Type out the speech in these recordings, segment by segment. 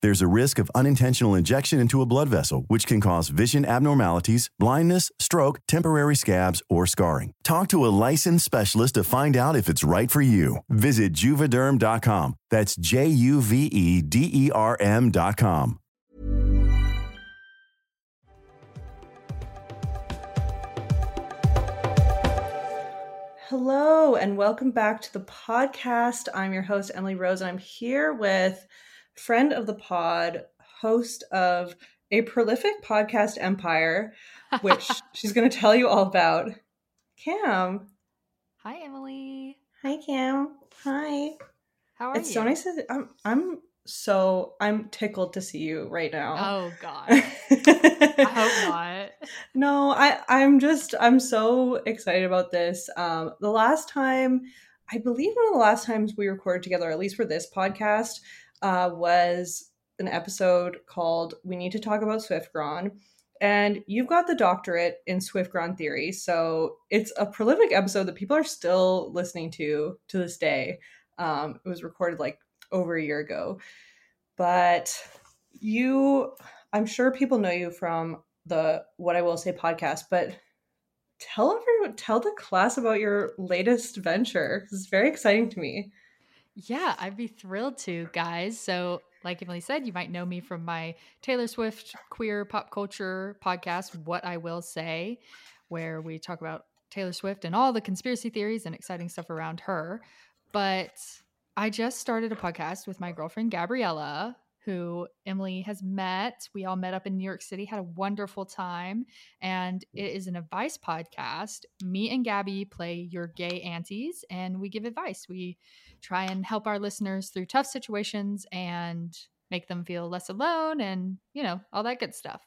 There's a risk of unintentional injection into a blood vessel, which can cause vision abnormalities, blindness, stroke, temporary scabs, or scarring. Talk to a licensed specialist to find out if it's right for you. Visit Juvederm.com. That's Juvederm.com. Hello, and welcome back to the podcast. I'm your host, Emily Rose, and I'm here with friend of the pod, host of a prolific podcast empire, which she's going to tell you all about, Cam. Hi, Emily. Hi, Cam. Hi. How are you? It's so nice to I'm tickled to see you right now. Oh God. I hope not. No, I'm so excited about this. I believe one of the last times we recorded together, at least for this podcast, was an episode called We Need to Talk About Swift-Gron. And you've got the doctorate in Swift-Gron theory. So it's a prolific episode that people are still listening to this day. It was recorded like over a year ago, but I'm sure people know you from the What I Will Say podcast, but tell the class about your latest venture. It's very exciting to me. Yeah, I'd be thrilled to, guys. So like Emily said, you might know me from my Taylor Swift queer pop culture podcast, What I Will Say, where we talk about Taylor Swift and all the conspiracy theories and exciting stuff around her. But I just started a podcast with my girlfriend, Gabriella, who Emily has met. We all met up in New York City, had a wonderful time. And it is an advice podcast. Me and Gabby play your gay aunties and we give advice. We try and help our listeners through tough situations and make them feel less alone and, you know, all that good stuff.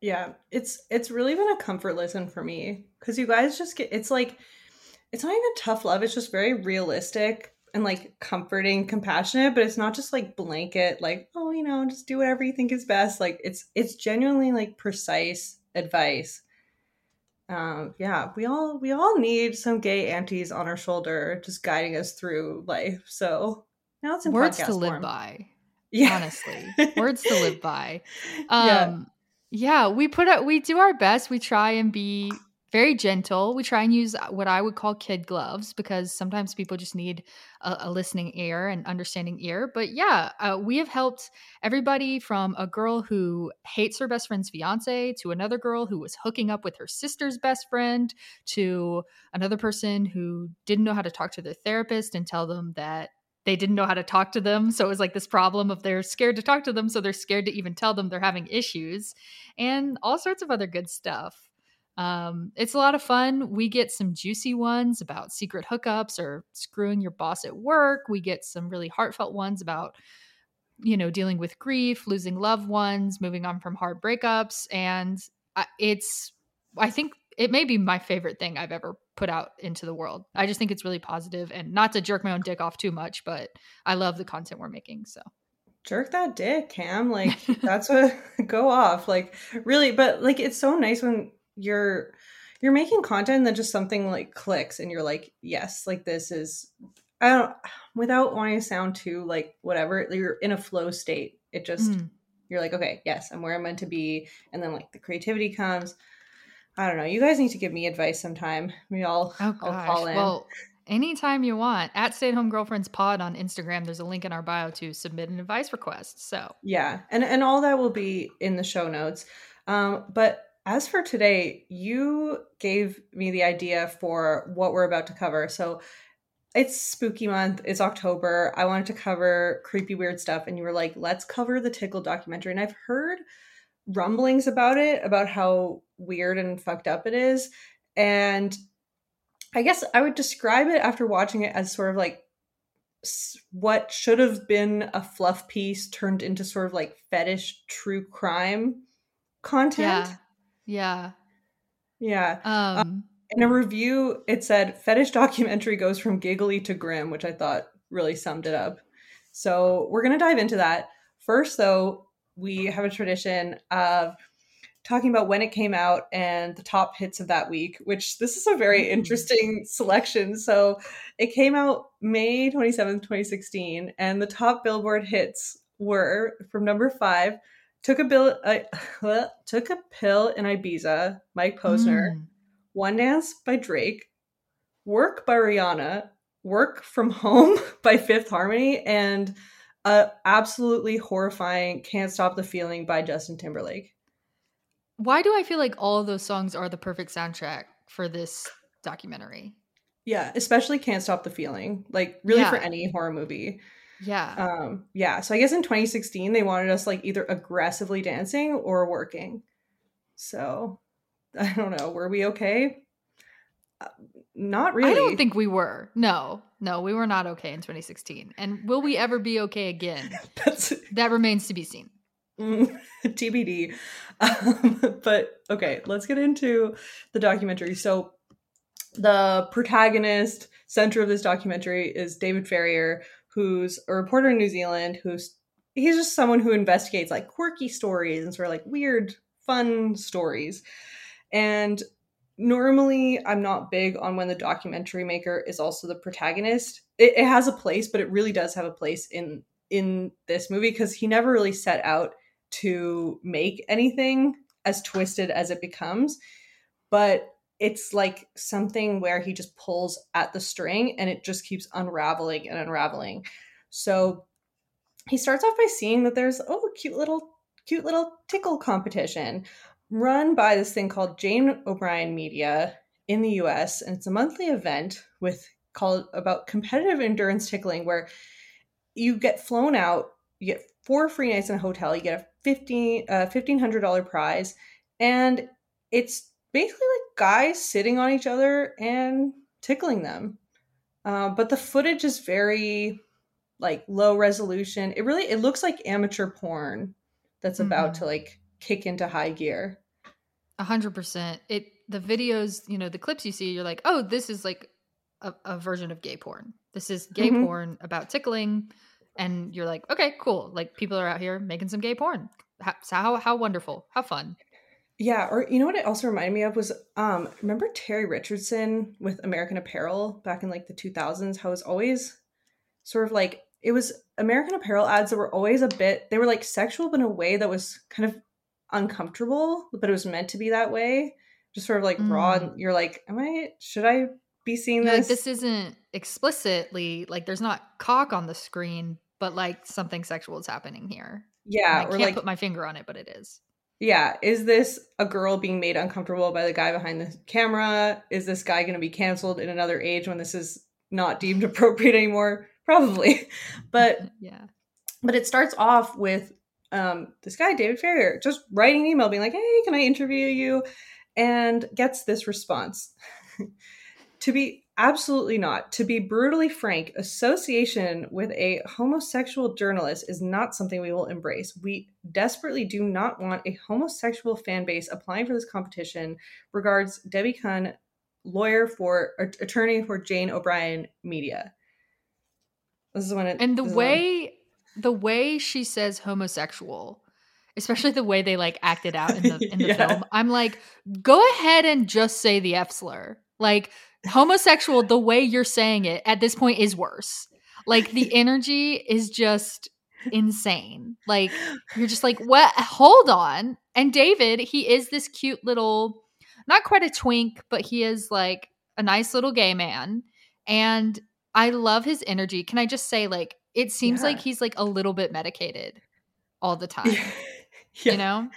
Yeah, it's really been a comfort listen for me because you guys just it's not even tough love. It's just very realistic and like comforting, compassionate, but it's not just like blanket, like, oh, you know, just do whatever you think is best. Like it's genuinely like precise advice. Yeah, we all need some gay aunties on our shoulder, just guiding us through life. So now it's in words podcast to live form. By. Yeah. Honestly, words to live by. Yeah, we do our best. We try and be very gentle. We try and use what I would call kid gloves because sometimes people just need a listening ear and understanding ear. But yeah, we have helped everybody from a girl who hates her best friend's fiance to another girl who was hooking up with her sister's best friend to another person who didn't know how to talk to their therapist and tell them that they didn't know how to talk to them. So it was like this problem of they're scared to talk to them. So they're scared to even tell them they're having issues and all sorts of other good stuff. It's a lot of fun. We get some juicy ones about secret hookups or screwing your boss at work. We get some really heartfelt ones about, you know, dealing with grief, losing loved ones, moving on from hard breakups. And I think it may be my favorite thing I've ever put out into the world. I just think it's really positive and not to jerk my own dick off too much, but I love the content we're making. So jerk that dick, Cam. Like that's what go off. Like really, but like, it's so nice when you're making content that just something like clicks and you're like, yes, like this is I don't, without wanting to sound too like whatever, you're in a flow state. It just, you're like, okay, yes, I'm where I'm meant to be. And then like the creativity comes. I don't know. You guys need to give me advice sometime. We all, I'll call in. Well, anytime you want. At Stay at Home Girlfriends Pod on Instagram, there's a link in our bio to submit an advice request. So yeah. And all that will be in the show notes. But as for today, you gave me the idea for what we're about to cover. So it's spooky month. It's October. I wanted to cover creepy, weird stuff. And you were like, let's cover the Tickled documentary. And I've heard rumblings about it, about how weird and fucked up it is. And I guess I would describe it after watching it as sort of like what should have been a fluff piece turned into sort of like fetish true crime content. Yeah. Yeah. In a review, it said fetish documentary goes from giggly to grim, which I thought really summed it up. So we're going to dive into that. First, though, we have a tradition of talking about when it came out and the top hits of that week, which this is a very interesting selection. So it came out May 27th, 2016, and the top Billboard hits were from number 5, Took a Pill in Ibiza, Mike Posner, One Dance by Drake, Work by Rihanna, Work from Home by Fifth Harmony, and absolutely horrifying Can't Stop the Feeling by Justin Timberlake. Why do I feel like all of those songs are the perfect soundtrack for this documentary? Yeah, especially Can't Stop the Feeling. Like, really for any horror movie. Yeah. So I guess in 2016, they wanted us, like, either aggressively dancing or working. So, I don't know. Were we okay? Not really. I don't think we were. No, we were not okay in 2016. And will we ever be okay again? That remains to be seen. TBD. But okay, let's get into the documentary. So the protagonist, center of this documentary, is David Farrier, who's a reporter in New Zealand. He's just someone who investigates like quirky stories and sort of like weird, fun stories. And normally, I'm not big on when the documentary maker is also the protagonist. It has a place, but it really does have a place in this movie because he never really set out to make anything as twisted as it becomes, but it's like something where he just pulls at the string and it just keeps unraveling. So he starts off by seeing that there's a cute little tickle competition run by this thing called Jane O'Brien Media in the US, and it's a monthly event about competitive endurance tickling where you get flown out, you get 4 free nights in a hotel, you get a $1,500 prize, and it's basically like guys sitting on each other and tickling them. But the footage is very like low resolution. It looks like amateur porn that's about to like kick into high gear. 100%. The videos, you know, the clips you see, you're like, oh, this is like a version of gay porn. This is gay porn about tickling. And you're like, okay, cool. Like people are out here making some gay porn. How wonderful. How fun. Yeah. Or you know what it also reminded me of was, remember Terry Richardson with American Apparel back in like the 2000s, how it was always sort of like, it was American Apparel ads that were always they were like sexual, but in a way that was kind of uncomfortable, but it was meant to be that way. Just sort of like raw. And you're like, should I be seeing this? Like, this isn't explicitly like there's not cock on the screen, but like something sexual is happening here. Yeah. I can't put my finger on it, but it is. Yeah. Is this a girl being made uncomfortable by the guy behind the camera? Is this guy going to be canceled in another age when this is not deemed appropriate anymore? Probably. But yeah. But it starts off with this guy, David Farrier, just writing an email being like, hey, can I interview you? And gets this response. To be absolutely not. To be brutally frank, association with a homosexual journalist is not something we will embrace. We desperately do not want a homosexual fan base applying for this competition. Regards, Debbie Kun, attorney for Jane O'Brien Media. This is when it and the way she says homosexual. Especially the way they like acted out in the film. I'm like, go ahead and just say the F slur. Like homosexual, the way you're saying it at this point is worse. Like, the energy is just insane. Like, you're just like, what? Hold on. And David, he is this cute little, not quite a twink, but he is like a nice little gay man. And I love his energy. Can I just say, like, it seems like he's like a little bit medicated all the time, you know?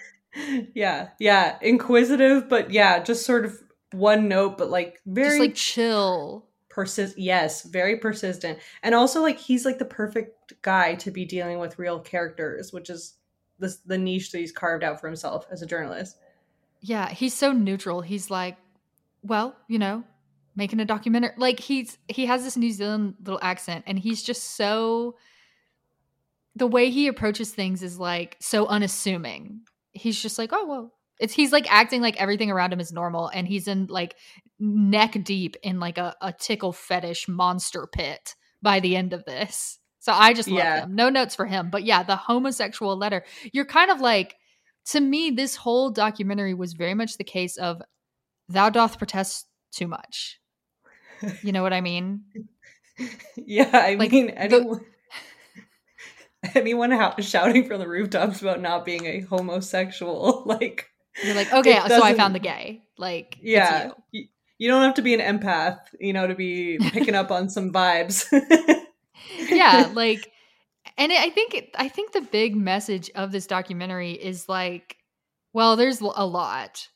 Yeah. Yeah. Inquisitive, but just sort of one note, but like very just like chill. Yes, very persistent. And also, like, he's like the perfect guy to be dealing with real characters, which is the niche that he's carved out for himself as a journalist. Yeah, he's so neutral. He's like, well, you know, making a documentary. Like, he has this New Zealand little accent, and he's just so, the way he approaches things is like so unassuming. He's just like, oh, well. He's like acting like everything around him is normal, and he's in like neck deep in like a tickle fetish monster pit by the end of this. So I just love him. No notes for him. But yeah, the homosexual letter. You're kind of like, to me, this whole documentary was very much the case of thou doth protest too much. You know what I mean? Anyone shouting from the rooftops about not being a homosexual, like, you're like, okay, so I found the gay. Like, yeah, it's you. You don't have to be an empath, you know, to be picking up on some vibes. Yeah, like, and I think the big message of this documentary is like, well, there's a lot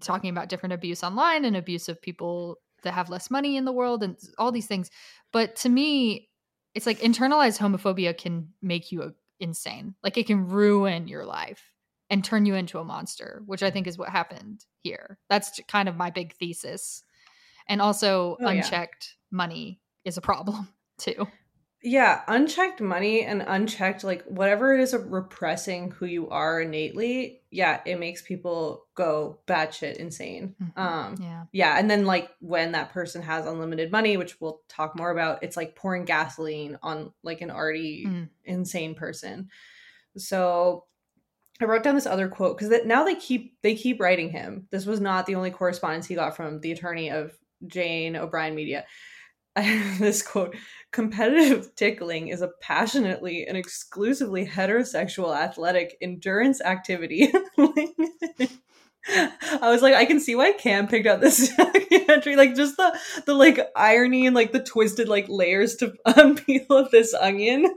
talking about different abuse online and abuse of people that have less money in the world and all these things. But to me, it's like internalized homophobia can make you insane. Like, it can ruin your life and turn you into a monster, which I think is what happened here. That's kind of my big thesis. And also unchecked money is a problem too. Yeah. Unchecked money and unchecked, like, whatever it is of repressing who you are innately. Yeah. It makes people go batshit insane. Mm-hmm. And then, like, when that person has unlimited money, which we'll talk more about, it's like pouring gasoline on like an already insane person. So I wrote down this other quote, because now they keep writing him. This was not the only correspondence he got from the attorney of Jane O'Brien Media. This quote: competitive tickling is a passionately and exclusively heterosexual athletic endurance activity. I was like, I can see why Cam picked out this documentary. Like, just the like irony and like the twisted like layers to unpeel of this onion.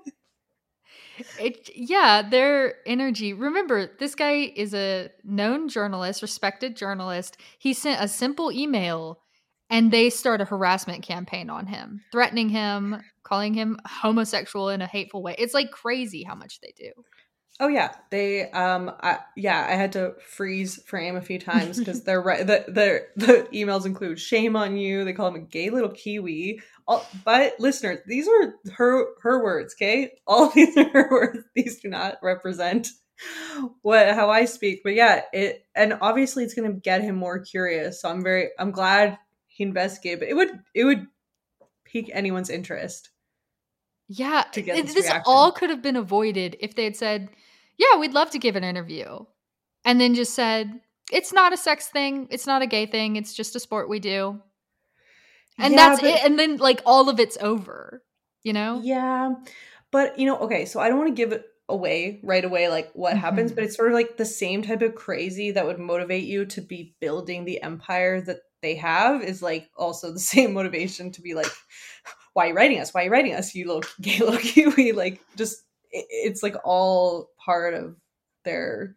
Their energy. Remember, this guy is a known journalist, respected journalist. He sent a simple email, and they start a harassment campaign on him, threatening him, calling him homosexual in a hateful way. It's like crazy how much they do. Oh yeah, they I had to freeze frame a few times because they're right. The emails include shame on you. They call him a gay little Kiwi. But listeners, these are her words. Okay, all of these are her words. These do not represent how I speak. But yeah, it, and obviously it's going to get him more curious. So I'm glad he investigated. But it would pique anyone's interest. Yeah, this all could have been avoided if they had said, yeah, we'd love to give an interview, and then just said, it's not a sex thing, it's not a gay thing, it's just a sport we do. And that's it. And then, like, all of it's over, you know? Yeah. But, you know, okay, so I don't want to give it away right away, like, what happens, but it's sort of like the same type of crazy that would motivate you to be building the empire that they have is, like, also the same motivation to be like, why are you writing us? Why are you writing us? You little gay little Kiwi. Like, just, it's like all part of their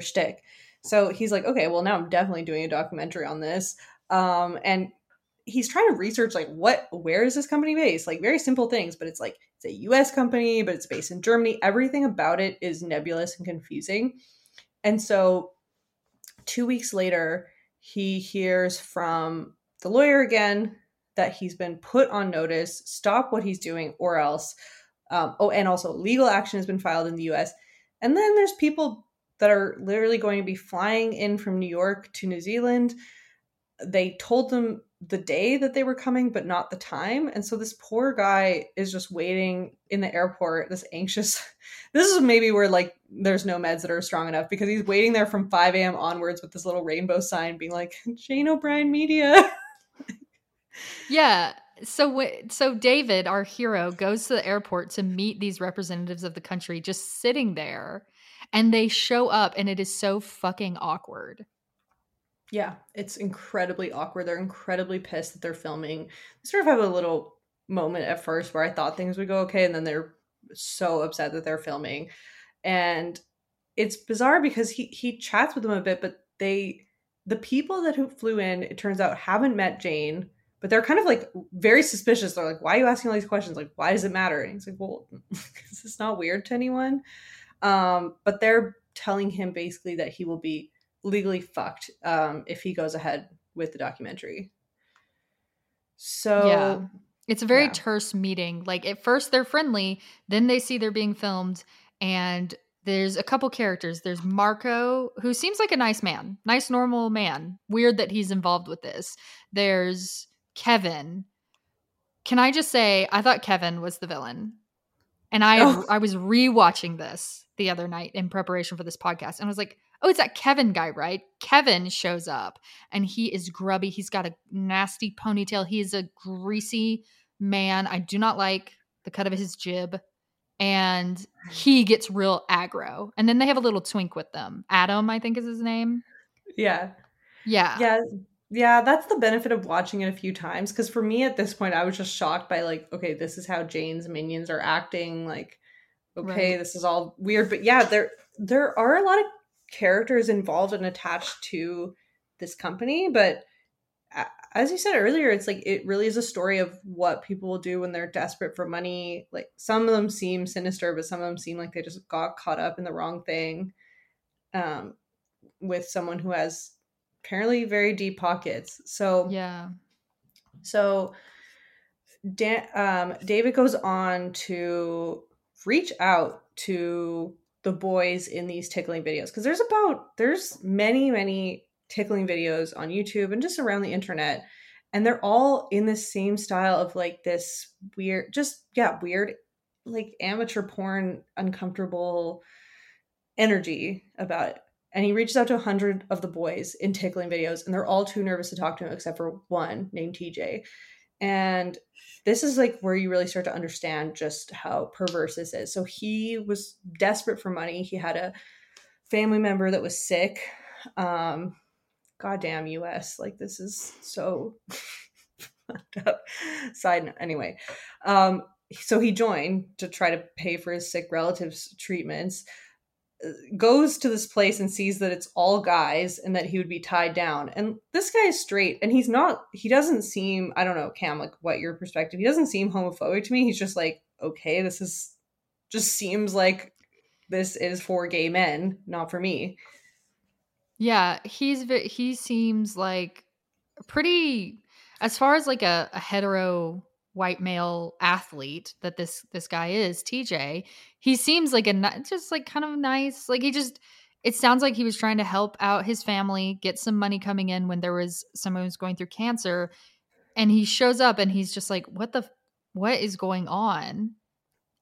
shtick. So he's like, okay, well, now I'm definitely doing a documentary on this. And he's trying to research, like, where is this company based? Like, very simple things, but it's like, it's a US company, but it's based in Germany. Everything about it is nebulous and confusing. And so 2 weeks later, he hears from the lawyer again that he's been put on notice, stop what he's doing or else. And also legal action has been filed in the US. And then there's people that are literally going to be flying in from New York to New Zealand. They told them the day that they were coming, but not the time. And so this poor guy is just waiting in the airport, this anxious, this is maybe where, like, there's no meds that are strong enough, because he's waiting there from 5 a.m. onwards with this little rainbow sign being like, Jane O'Brien Media. Yeah. So David, our hero, goes to the airport to meet these representatives of the country just sitting there, and they show up, and it is so fucking awkward. Yeah, it's incredibly awkward. They're incredibly pissed that they're filming. They sort of have a little moment at first where I thought things would go okay, and then they're so upset that they're filming. And it's bizarre because he chats with them a bit, but the people that who flew in, it turns out, haven't met Jane. But they're kind of like very suspicious. They're like, why are you asking all these questions? Like, why does it matter? And he's like, well, this is not weird to anyone. But they're telling him basically that he will be legally fucked if he goes ahead with the documentary. So yeah. It's a very terse meeting. Like at first they're friendly. Then they see they're being filmed. And there's a couple characters. There's Marco, who seems like a nice man. Nice, normal man. Weird that he's involved with this. There's Kevin. Can I just say, I thought Kevin was the villain. And I was rewatching this the other night in preparation for this podcast. And I was like, oh, it's that Kevin guy, right? Kevin shows up and he is grubby. He's got a nasty ponytail. He is a greasy man. I do not like the cut of his jib. And he gets real aggro. And then they have a little twink with them. Adam, I think is his name. Yeah. Yeah. Yeah. Yeah, that's the benefit of watching it a few times. Because for me at this point, I was just shocked by like, okay, this is how Jane's minions are acting. Like, okay, right. This is all weird. But yeah, there are a lot of characters involved and attached to this company. But as you said earlier, it's like it really is a story of what people will do when they're desperate for money. Like some of them seem sinister, but some of them seem like they just got caught up in the wrong thing with someone who has apparently very deep pockets. So yeah. So David goes on to reach out to the boys in these tickling videos, because there's many, many tickling videos on YouTube and just around the internet, and they're all in the same style of like this weird, weird, like amateur porn, uncomfortable energy about it. And he reaches out to 100 of the boys in tickling videos, and they're all too nervous to talk to him except for one named TJ. And this is like where you really start to understand just how perverse this is. So he was desperate for money. He had a family member that was sick. Goddamn US. Like this is so fucked up. Side note. Anyway. So he joined to try to pay for his sick relative's treatments. Goes to this place and sees that it's all guys and that he would be tied down. And this guy is straight and he doesn't seem, I don't know, Cam, like what your perspective, he doesn't seem homophobic to me. He's just like, okay, this seems like this is for gay men, not for me. Yeah. He seems like pretty, as far as like a hetero white male athlete that this guy is, TJ, he seems like a just like kind of nice, like he just, it sounds like he was trying to help out his family, get some money coming in when there was someone who was going through cancer, and he shows up and he's just like, what is going on?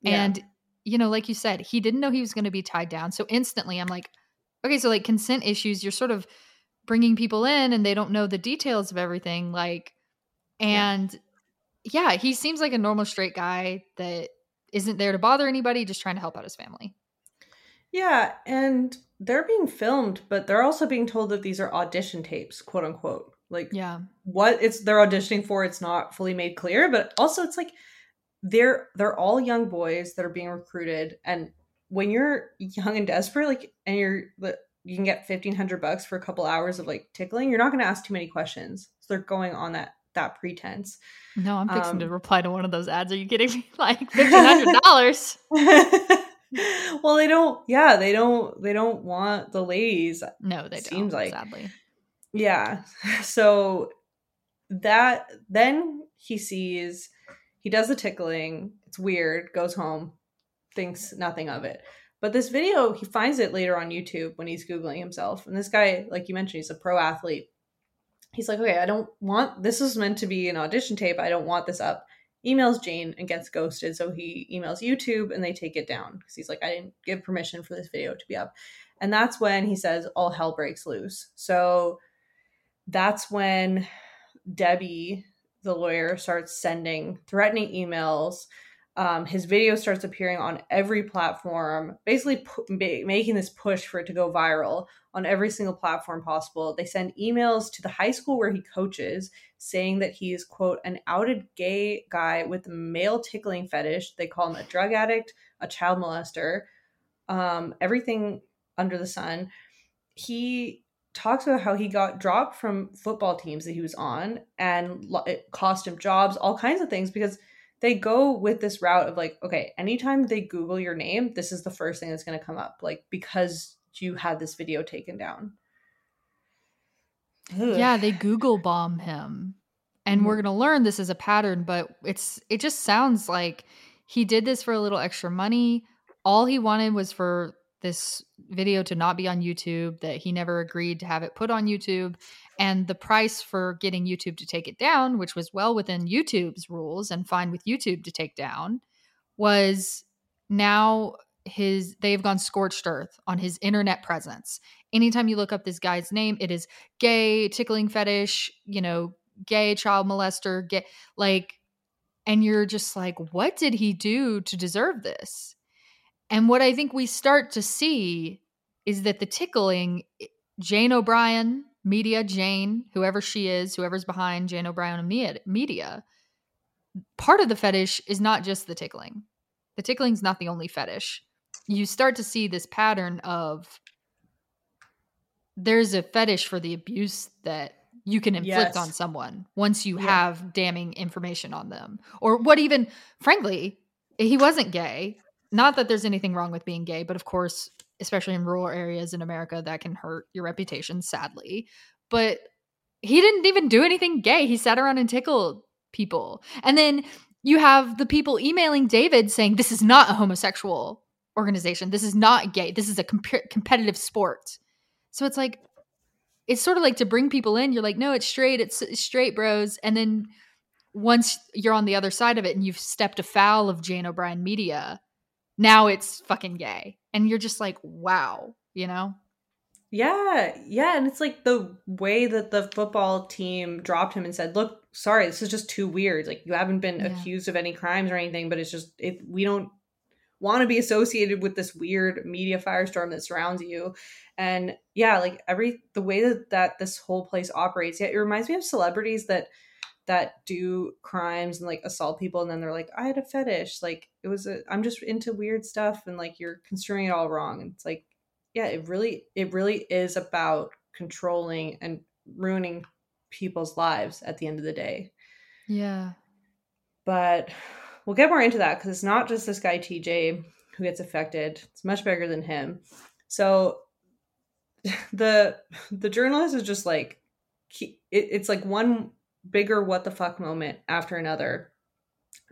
Yeah. And you know, like you said, he didn't know he was going to be tied down. So instantly I'm like, okay, so like consent issues, you're sort of bringing people in and they don't know the details of everything. Like, and yeah, he seems like a normal straight guy that isn't there to bother anybody, just trying to help out his family. Yeah, and they're being filmed, but they're also being told that these are audition tapes, quote unquote. Like, yeah, what they're auditioning for, it's not fully made clear, but also it's like they're all young boys that are being recruited, and when you're young and desperate, like, and you can get $1,500 for a couple hours of like tickling, you're not going to ask too many questions, so they're going on that pretense. No, I'm fixing to reply to one of those ads. Are you kidding me? Like $1,500. Well, they don't want the ladies. No, they don't. Seems like, sadly. Yeah. So then he does the tickling. It's weird. Goes home, thinks nothing of it. But this video, he finds it later on YouTube when he's Googling himself. And this guy, like you mentioned, he's a pro athlete. He's like, okay, this is meant to be an audition tape. I don't want this up. Emails Jane and gets ghosted. So he emails YouTube and they take it down. Because he's like, I didn't give permission for this video to be up. And that's when he says all hell breaks loose. So that's when Debbie, the lawyer starts sending threatening emails. His video starts appearing on every platform, basically making this push for it to go viral on every single platform possible. They send emails to the high school where he coaches saying that he is, quote, an outed gay guy with male tickling fetish. They call him a drug addict, a child molester, everything under the sun. He talks about how he got dropped from football teams that he was on, and it cost him jobs, all kinds of things, because they go with this route of like, okay, anytime they Google your name, this is the first thing that's going to come up, like, because you had this video taken down. Ugh. Yeah, they Google bomb him. And we're going to learn this is a pattern, but it just sounds like he did this for a little extra money. All he wanted was for this video to not be on YouTube, that he never agreed to have it put on YouTube. And the price for getting YouTube to take it down, which was well within YouTube's rules and fine with YouTube to take down, was now they've gone scorched earth on his internet presence. Anytime you look up this guy's name, it is gay, tickling fetish, gay child molester, gay, like, and you're just like, what did he do to deserve this? And what I think we start to see is that the tickling, Jane O'Brien Media, Jane, whoever she is, whoever's behind Jane O'Brien Media, part of the fetish is not just the tickling. The tickling's not the only fetish. You start to see this pattern of there's a fetish for the abuse that you can inflict on someone once you have damning information on them. Or what even, frankly, he wasn't gay. Not that there's anything wrong with being gay, but of course, especially in rural areas in America, that can hurt your reputation, sadly. But he didn't even do anything gay. He sat around and tickled people. And then you have the people emailing David saying, this is not a homosexual organization. This is not gay. This is a competitive sport. So it's like, it's sort of like to bring people in. You're like, no, it's straight. It's straight, bros. And then once you're on the other side of it and you've stepped afoul of Jane O'Brien Media, now it's fucking gay. And you're just like, wow, Yeah, yeah. And it's like the way that the football team dropped him and said, look, sorry, this is just too weird. Like, you haven't been accused of any crimes or anything, but it's just, we don't want to be associated with this weird media firestorm that surrounds you. And yeah, like the way that this whole place operates, it reminds me of celebrities that do crimes and like assault people, and then they're like, I had a fetish, like I'm just into weird stuff, and like you're construing it all wrong. And it's like, yeah, it really is about controlling and ruining people's lives at the end of the day. Yeah, but we'll get more into that, because it's not just this guy TJ who gets affected. It's much bigger than him. So the journalist is just like, it's like one bigger what the fuck moment after another.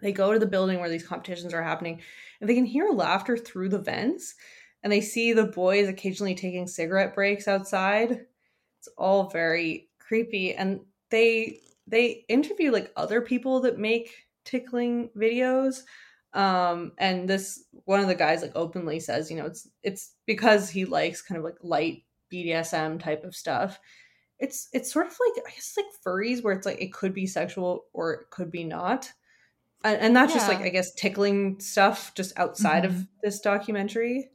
They go to the building where these competitions are happening, and they can hear laughter through the vents, and they see the boys occasionally taking cigarette breaks outside. It's all very creepy. And they interview like other people that make tickling videos, and this one of the guys like openly says, it's because he likes kind of like light BDSM type of stuff. It's sort of like, I guess, like furries, where it's like it could be sexual or it could be not. And that's just like, I guess, tickling stuff just outside of this documentary.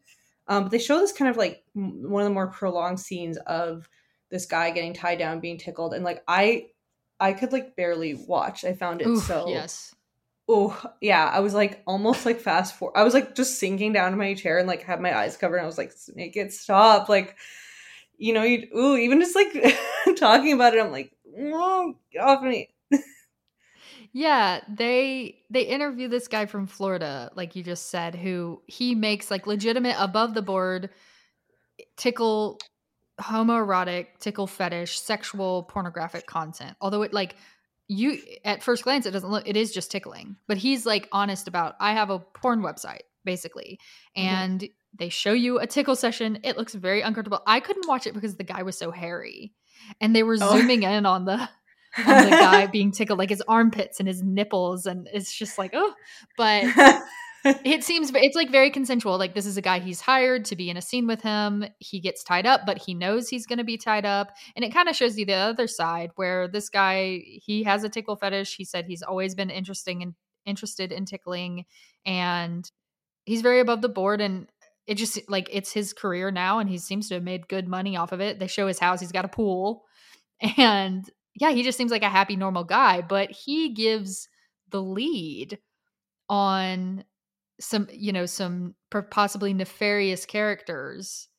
But they show this kind of like one of the more prolonged scenes of this guy getting tied down, being tickled. And like I could like barely watch. I found it I was like almost like fast forward. I was like just sinking down in my chair and like had my eyes covered. And I was like, make it stop. Like, even just like talking about it, I'm like, no, get off me. Yeah, they interview this guy from Florida, like you just said, who he makes like legitimate above the board tickle, homoerotic, tickle fetish, sexual, pornographic content. Although it like you at first glance, it is just tickling. But he's like honest about, I have a porn website, basically. And they show you a tickle session. It looks very uncomfortable. I couldn't watch it because the guy was so hairy, and they were zooming in on the guy being tickled, like his armpits and his nipples. And it's just like, oh, but It seems, it's like very consensual. Like, this is a guy he's hired to be in a scene with him. He gets tied up, but he knows he's going to be tied up. And it kind of shows you the other side where this guy, he has a tickle fetish. He said he's always been interested in tickling, and he's very above the board, and it just, like, it's his career now, and he seems to have made good money off of it. They show his house. He's got a pool, and yeah, he just seems like a happy, normal guy, but he gives the lead on some, you know, some possibly nefarious characters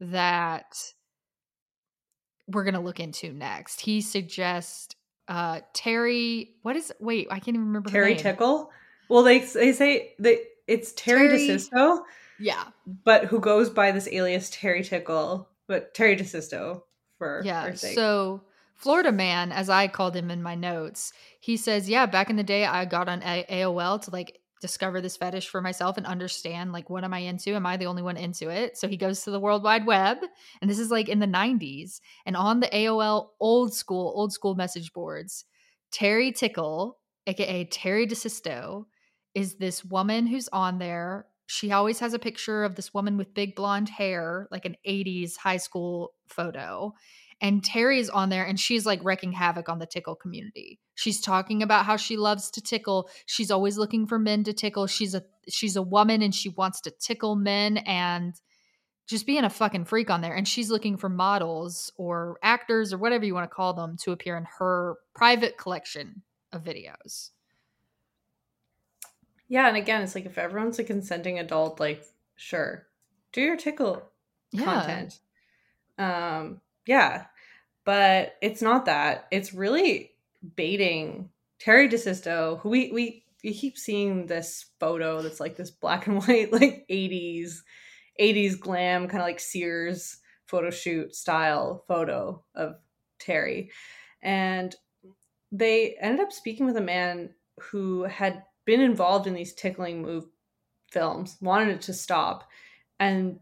that we're going to look into next. He suggests Terry, I can't even remember. Terry Tickle. Well, they say that it's Terry DeSisto. Yeah. But who goes by this alias Terry Tickle, but Terry DeSisto for her sake. So Florida Man, as I called him in my notes, he says, yeah, back in the day I got on AOL to like discover this fetish for myself and understand, like, what am I into? Am I the only one into it? So he goes to the World Wide Web, and this is like in the 90s, and on the AOL old school message boards, Terry Tickle, aka Terry DeSisto, is this woman who's on there. She always has a picture of this woman with big blonde hair, like an 80s high school photo. And Terry is on there, and she's like wrecking havoc on the tickle community. She's talking about how she loves to tickle. She's always looking for men to tickle. She's a woman, and she wants to tickle men, and just being a fucking freak on there. And she's looking for models or actors or whatever you want to call them to appear in her private collection of videos. Yeah. And again, it's like, if everyone's a consenting adult, like, sure, do your tickle content. Yeah, but it's not that. It's really baiting Terry DeSisto, who we keep seeing this photo that's like this black and white, like 80s glam, kind of like Sears photo shoot style photo of Terry. And they ended up speaking with a man who had been involved in these tickling films, wanted it to stop, and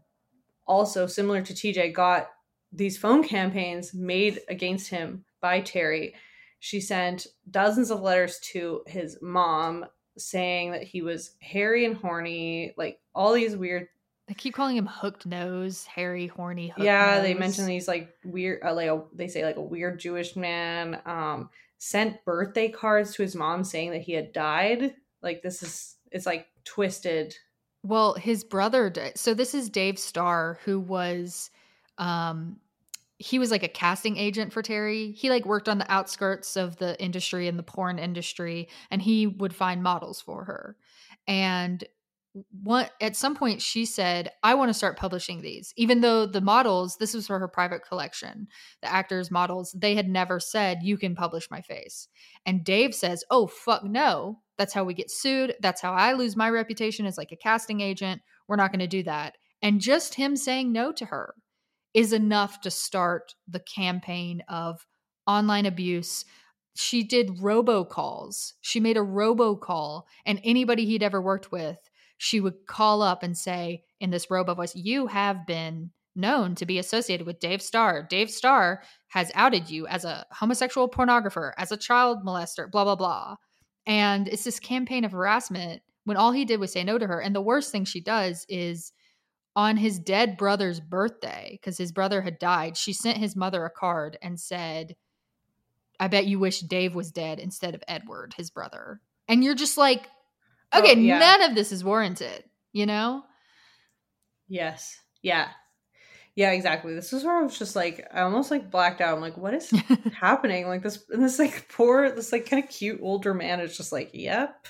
also, similar to TJ, got these phone campaigns made against him by Terry. She sent dozens of letters to his mom saying that he was hairy and horny, like all these weird. They keep calling him hooked nose, hairy, horny, hooked nose. They mention these like weird, they say like a weird Jewish man, sent birthday cards to his mom saying that he had died. Like, it's like twisted. Well, his brother, so this is Dave Starr, who was, he was like a casting agent for Terry. He like worked on the outskirts of the industry and the porn industry, and he would find models for her. And at some point she said, I want to start publishing these, even though the models, this was for her private collection, the actors, models, they had never said, you can publish my face. And Dave says, oh, fuck no. That's how we get sued. That's how I lose my reputation as like a casting agent. We're not going to do that. And just him saying no to her is enough to start the campaign of online abuse. She did robocalls. She made a robocall, and anybody he'd ever worked with, she would call up and say in this robo voice, you have been known to be associated with Dave Starr. Dave Starr has outed you as a homosexual pornographer, as a child molester, blah, blah, blah. And it's this campaign of harassment when all he did was say no to her. And the worst thing she does is, on his dead brother's birthday, because his brother had died, she sent his mother a card and said, I bet you wish Dave was dead instead of Edward, his brother. And you're just like, okay, None of this is warranted, you know? Yes. Yeah. Yeah, exactly. This is where I was just like, I almost like blacked out. I'm like, what is happening? Like this like poor, this like kind of cute older man is just like, yep.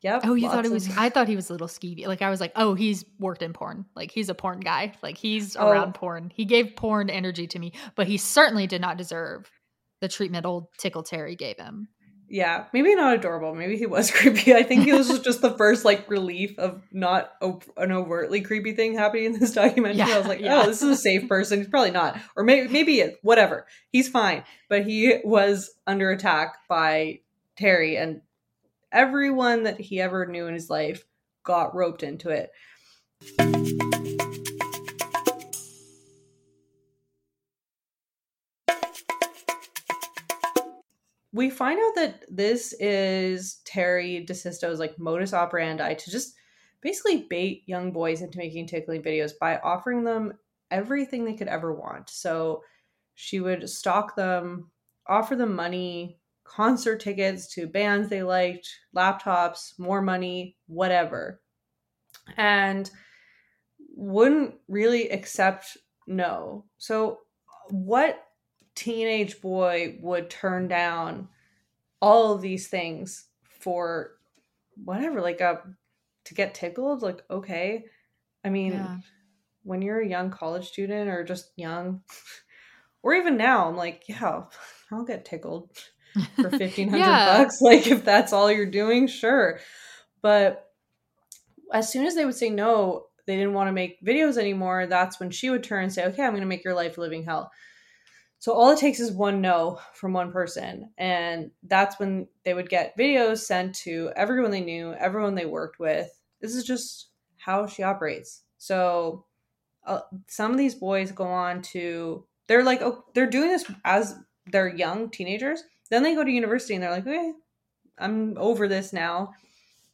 Yep. Oh, you thought it was, I thought he was a little skeevy. Like, I was like, oh, he's worked in porn. Like, he's a porn guy. Like, he's around porn. He gave porn energy to me, but he certainly did not deserve the treatment old Tickle Terry gave him. Yeah. Maybe not adorable. Maybe he was creepy. I think he was just the first like relief of not an overtly creepy thing happening in this documentary. Yeah, I was like, oh, this is a safe person. He's probably not. Or maybe whatever. He's fine. But he was under attack by Terry, and everyone that he ever knew in his life got roped into it. We find out that this is Terry DeSisto's like modus operandi to just basically bait young boys into making tickling videos by offering them everything they could ever want. So she would stalk them, offer them money, concert tickets to bands they liked, laptops, more money, whatever, and wouldn't really accept no. So what teenage boy would turn down all of these things for whatever, like to get tickled? Like, okay. I mean, when you're a young college student or just young, or even now, I'm like, yeah, I'll get tickled for $1,500 bucks. Like, if that's all you're doing, sure. But as soon as they would say no, they didn't want to make videos anymore. That's when she would turn and say, okay, I'm going to make your life living hell. So all it takes is one no from one person. And that's when they would get videos sent to everyone they knew, everyone they worked with. This is just how she operates. So some of these boys go on to, they're like, oh, they're doing this as they're young teenagers. Then they go to university and they're like, okay, I'm over this now.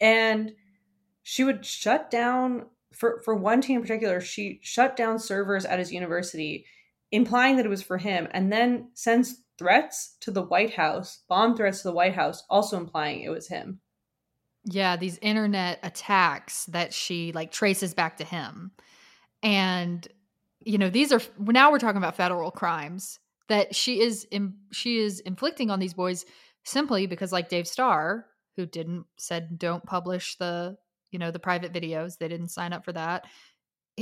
And she would shut down, for one teen in particular, she shut down servers at his university, implying that it was for him, and then sends threats to the White House, bomb threats to the White House, also implying it was him. Yeah, these internet attacks that she like traces back to him. And, you know, these are, now we're talking about federal crimes that she is inflicting on these boys simply because, like Dave Starr, who said don't publish the, you know, the private videos, they didn't sign up for that.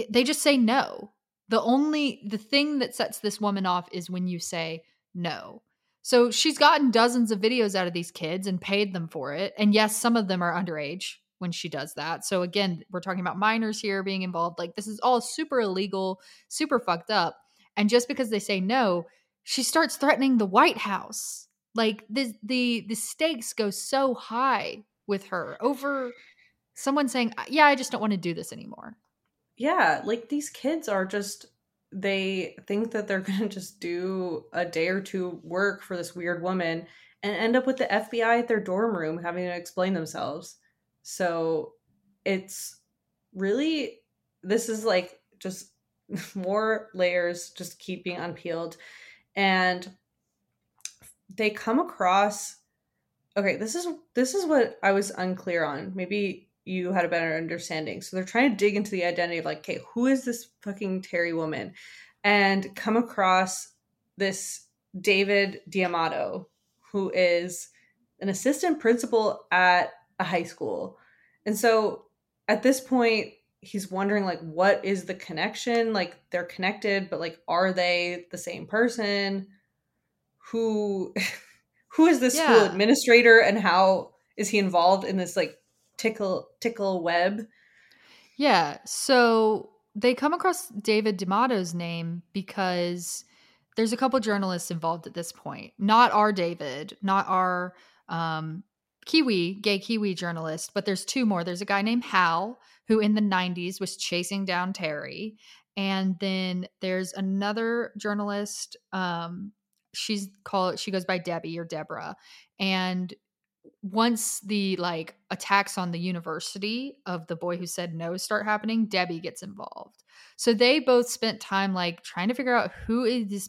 They just say no. The thing that sets this woman off is when you say no. So she's gotten dozens of videos out of these kids and paid them for it. And yes, some of them are underage when she does that. So again, we're talking about minors here being involved. Like, this is all super illegal, super fucked up. And just because they say no, she starts threatening the White House. Like, the stakes go so high with her over someone saying, yeah, I just don't want to do this anymore. Yeah, like, these kids are just, they think that they're going to just do a day or two work for this weird woman and end up with the FBI at their dorm room having to explain themselves. So it's really, this is like just more layers just keep being unpeeled. And they come across, okay, this is what I was unclear on. Maybe you had a better understanding. So they're trying to dig into the identity of like, okay, who is this fucking Terry woman? And come across this David D'Amato, who is an assistant principal at a high school. And so at this point, he's wondering like, what is the connection? Like, they're connected, but like, are they the same person? Who is this school administrator, and how is he involved in this like tickle web? Yeah. So they come across David D'Amato's name because there's a couple journalists involved at this point. Not our David, not our gay Kiwi journalist, but there's two more. There's a guy named Hal who in the 90s was chasing down Terry. And then there's another journalist. She goes by Debbie or Deborah. And once the like attacks on the university of the boy who said no start happening, Debbie gets involved. So they both spent time like trying to figure out who is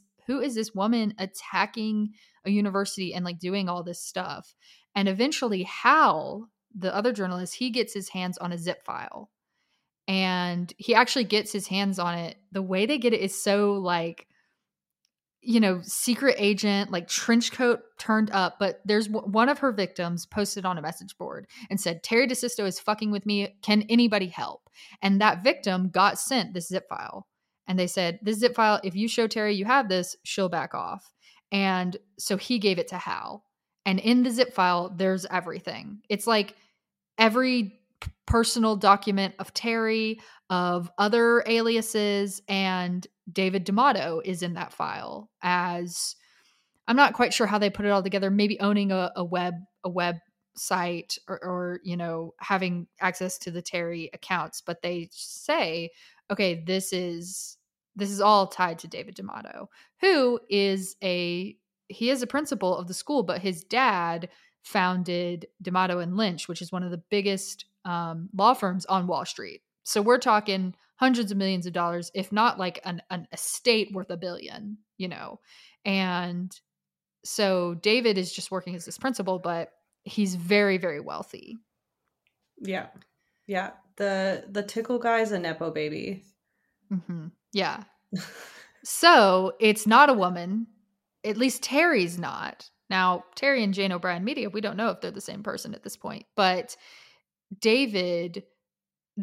this woman attacking a university and like doing all this stuff. And eventually Hal, the other journalist, he gets his hands on a zip file, and he actually gets his hands on it. The way they get it is so like, you know, secret agent, like trench coat turned up. But there's one of her victims posted on a message board and said, Terry DeSisto is fucking with me. Can anybody help? And that victim got sent this zip file. And they said, this zip file, if you show Terry you have this, she'll back off. And so he gave it to Hal. And in the zip file, there's everything. It's like every personal document of Terry, of other aliases, and David D'Amato is in that file as, I'm not quite sure how they put it all together, maybe owning a website or, you know, having access to the Terry accounts. But they say, okay, this is all tied to David D'Amato, who is a principal of the school, but his dad founded D'Amato and Lynch, which is one of the biggest law firms on Wall Street. So we're talking hundreds of millions of dollars, if not like an estate worth a billion, you know? And so David is just working as this principal, but he's very, very wealthy. Yeah. Yeah. The Tickle guy's a Nepo baby. Mm-hmm. Yeah. So it's not a woman. At least Terry's not. Now, Terry and Jane O'Brien Media, we don't know if they're the same person at this point, but David,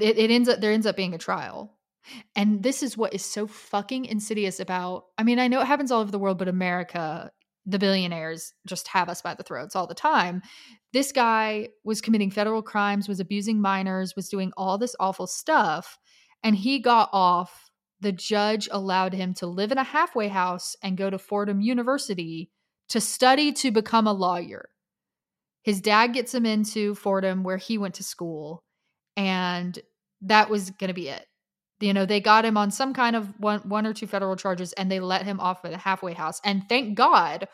it ends up being a trial. And this is what is so fucking insidious about, I mean, I know it happens all over the world, but America, the billionaires just have us by the throats all the time. This guy was committing federal crimes, was abusing minors, was doing all this awful stuff. And he got off. The judge allowed him to live in a halfway house and go to Fordham University to study to become a lawyer. His dad gets him into Fordham where he went to school. And that was going to be it. You know, they got him on some kind of one or two federal charges, and they let him off at a halfway house. And thank God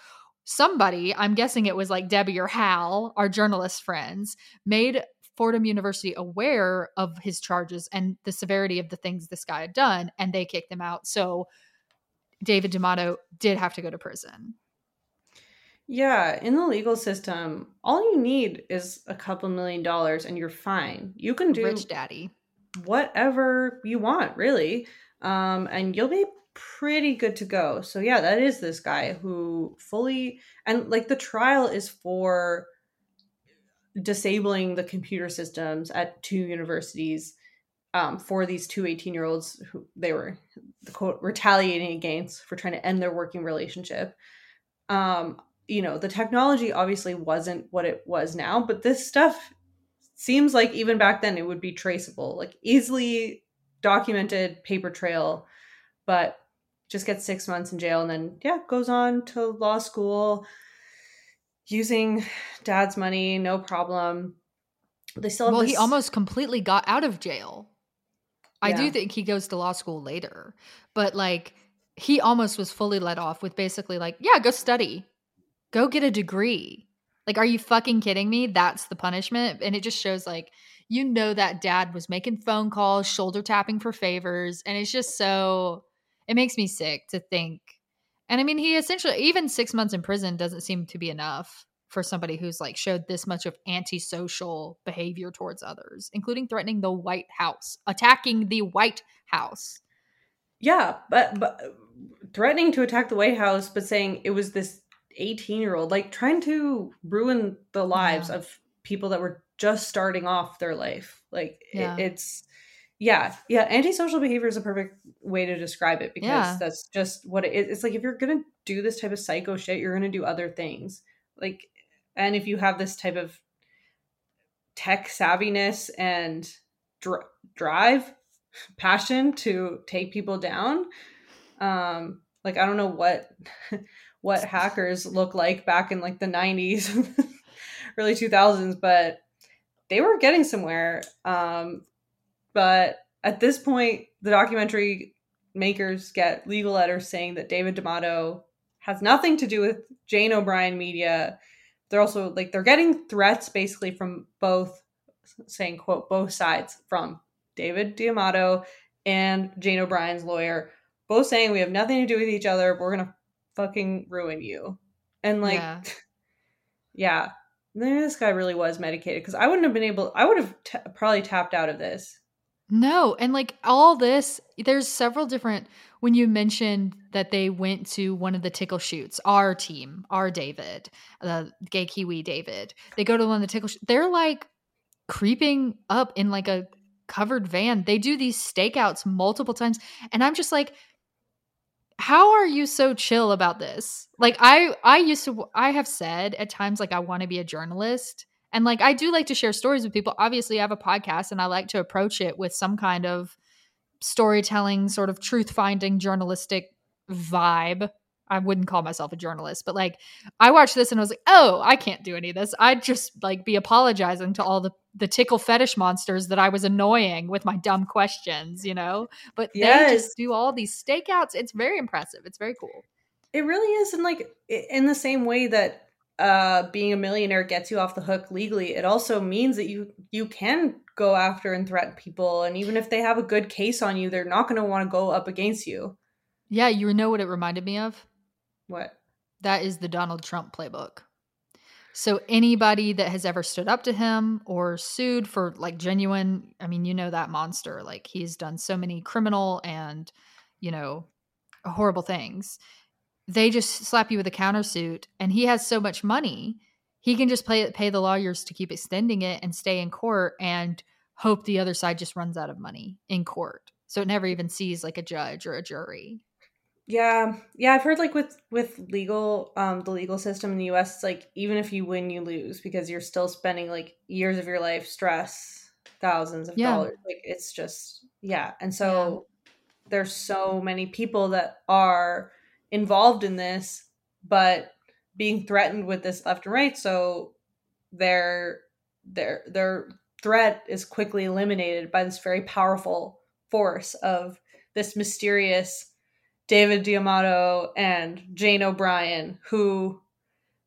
somebody, I'm guessing it was like Debbie or Hal, our journalist friends, made Fordham University aware of his charges and the severity of the things this guy had done, and they kicked him out. So David D'Amato did have to go to prison. Yeah, in the legal system, all you need is a couple $1,000,000 and you're fine. You can do rich daddy whatever you want, really, and you'll be pretty good to go. So yeah, that is this guy who fully, and like the trial is for disabling the computer systems at two universities for these two 18-year-olds who they were, quote, retaliating against for trying to end their working relationship. You know, the technology obviously wasn't what it was now, but this stuff seems like even back then it would be traceable, like easily documented paper trail, but just gets 6 months in jail and then, yeah, goes on to law school using dad's money, no problem. They still have he almost completely got out of jail. Yeah. I do think he goes to law school later, but like he almost was fully let off with basically like, yeah, go study, go get a degree. Like, are you fucking kidding me? That's the punishment. And it just shows, like, you know that dad was making phone calls, shoulder tapping for favors. And it's just so – it makes me sick to think. And, I mean, he essentially – even 6 months in prison doesn't seem to be enough for somebody who's, like, showed this much of antisocial behavior towards others, including threatening the White House, attacking the White House. Yeah, but threatening to attack the White House, but saying it was this – 18-year-old, like trying to ruin the lives of people that were just starting off their life. Like it's antisocial behavior is a perfect way to describe it, because that's just what it is. It's like, if you're gonna do this type of psycho shit, you're gonna do other things. Like, and if you have this type of tech savviness and drive, passion to take people down, like, I don't know what hackers look like back in like the 90s, early 2000s, but they were getting somewhere. But at this point, the documentary makers get legal letters saying that David D'Amato has nothing to do with Jane O'Brien Media. They're also like, they're getting threats basically from both, saying, quote, both sides, from David D'Amato and Jane O'Brien's lawyer, both saying we have nothing to do with each other, but we're going to fucking ruin you. And like, yeah. Maybe this guy really was medicated, because I wouldn't have been able, I would have probably tapped out of this. No. And like all this, there's several different, when you mentioned that they went to one of the tickle shoots, our team, our David, the gay Kiwi David, they go to one of the tickle, they're like creeping up in like a covered van. They do these stakeouts multiple times. And I'm just like, how are you so chill about this? Like I have said at times, like, I want to be a journalist, and like, I do like to share stories with people. Obviously I have a podcast and I like to approach it with some kind of storytelling, sort of truth finding journalistic vibe. I wouldn't call myself a journalist, but like I watched this and I was like, oh, I can't do any of this. I'd just like be apologizing to all the tickle fetish monsters that I was annoying with my dumb questions, you know, but they just do all these stakeouts. It's very impressive. It's very cool. It really is. And like in the same way that being a millionaire gets you off the hook legally, it also means that you can go after and threaten people. And even if they have a good case on you, they're not going to want to go up against you. Yeah, you know what it reminded me of? What? That is the Donald Trump playbook. So anybody that has ever stood up to him or sued for like genuine, I mean, you know, that monster, like he's done so many criminal and, you know, horrible things. They just slap you with a countersuit, and he has so much money, he can just pay the lawyers to keep extending it and stay in court and hope the other side just runs out of money in court. So it never even sees like a judge or a jury. Yeah. Yeah. I've heard like with legal, the legal system in the US, it's like, even if you win, you lose because you're still spending like years of your life, stress, thousands of dollars. Like it's just, And so there's so many people that are involved in this, but being threatened with this left and right. So their threat is quickly eliminated by this very powerful force of this mysterious David D'Amato and Jane O'Brien, who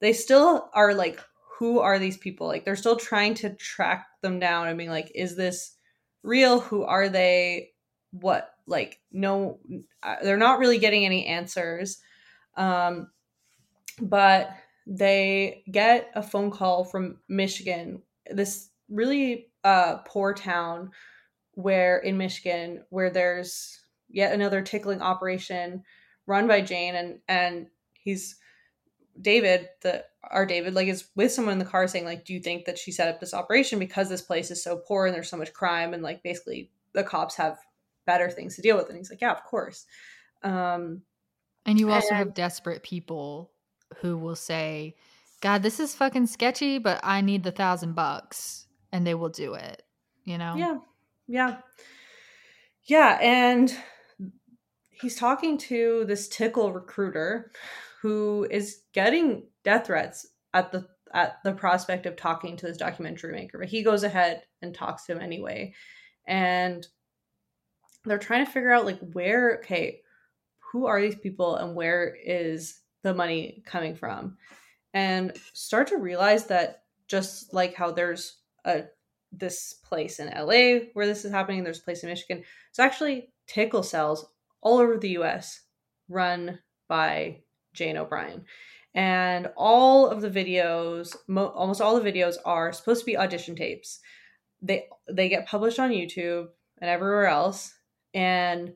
they still are like, who are these people? Like they're still trying to track them down and being like, is this real? Who are they? What? Like, no, they're not really getting any answers. But they get a phone call from Michigan, this really poor town in Michigan where there's yet another tickling operation run by Jane, and David like is with someone in the car saying like, do you think that she set up this operation because this place is so poor and there's so much crime and like basically the cops have better things to deal with? And he's like, yeah, of course. And you also have desperate people who will say, God, this is fucking sketchy, but I need the $1,000, and they will do it, you know? Yeah, and he's talking to this Tickle recruiter who is getting death threats at the prospect of talking to this documentary maker. But he goes ahead and talks to him anyway. And they're trying to figure out like who are these people and where is the money coming from? And start to realize that just like how there's this place in LA where this is happening, there's a place in Michigan. It's actually tickle cells all over the US run by Jane O'Brien. And all of the videos, almost all the videos are supposed to be audition tapes. They get published on YouTube and everywhere else. And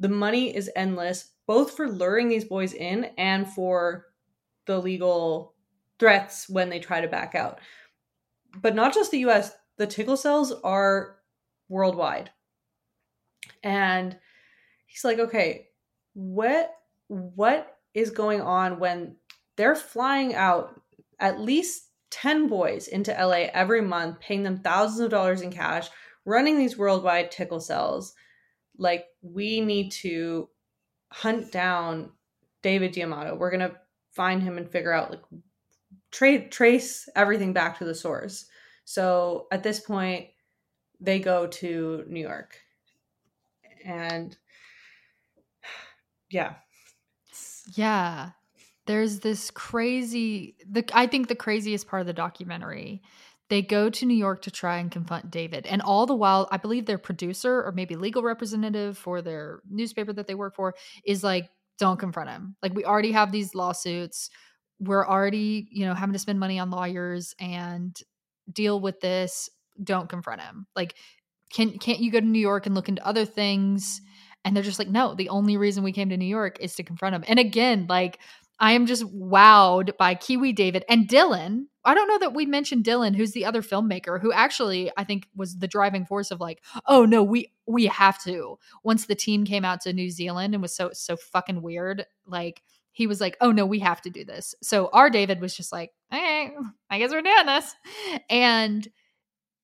the money is endless, both for luring these boys in and for the legal threats when they try to back out. But not just the US, the tickle cells are worldwide. And he's like, okay, what is going on when they're flying out at least 10 boys into LA every month, paying them thousands of dollars in cash, running these worldwide tickle cells? Like, we need to hunt down David D'Amato. We're going to find him and figure out, like, trace everything back to the source. So at this point, they go to New York. And yeah, there's this crazy, I think the craziest part of the documentary, they go to New York to try and confront David. And all the while, I believe their producer or maybe legal representative for their newspaper that they work for is like, don't confront him. Like, we already have these lawsuits. We're already, you know, having to spend money on lawyers and deal with this. Don't confront him. Like, can't you go to New York and look into other things? And they're just like, no, the only reason we came to New York is to confront him. And again, like, I am just wowed by Kiwi David and Dylan. I don't know that we mentioned Dylan, who's the other filmmaker, who actually I think was the driving force of like, oh no, we have to. Once the team came out to New Zealand and was so fucking weird, like, he was like, oh no, we have to do this. So our David was just like, hey, I guess we're doing this. And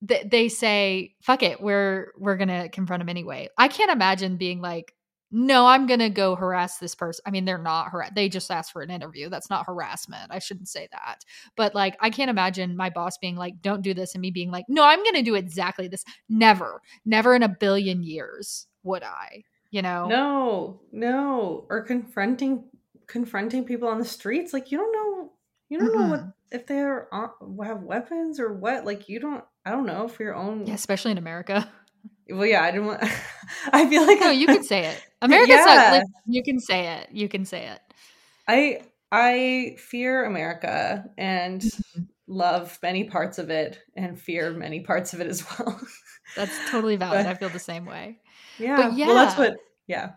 they say, fuck it, we're going to confront him anyway. I can't imagine being like, no, I'm going to go harass this person. I mean, they're not they just asked for an interview. That's not harassment. I shouldn't say that. But like, I can't imagine my boss being like, don't do this. And me being like, no, I'm going to do exactly this. Never in a billion years would I, you know? No. Or confronting people on the streets. Like, you don't know You don't know what, if they are have weapons or what. Like, you don't. I don't know for your own. Yeah, especially in America. Well, yeah, I didn't want. I feel like no. You can say it. America's not. Like, you can say it. You can say it. I fear America and love many parts of it and fear many parts of it as well. That's totally valid. I feel the same way. Yeah. But yeah. Well, that's what. Yeah.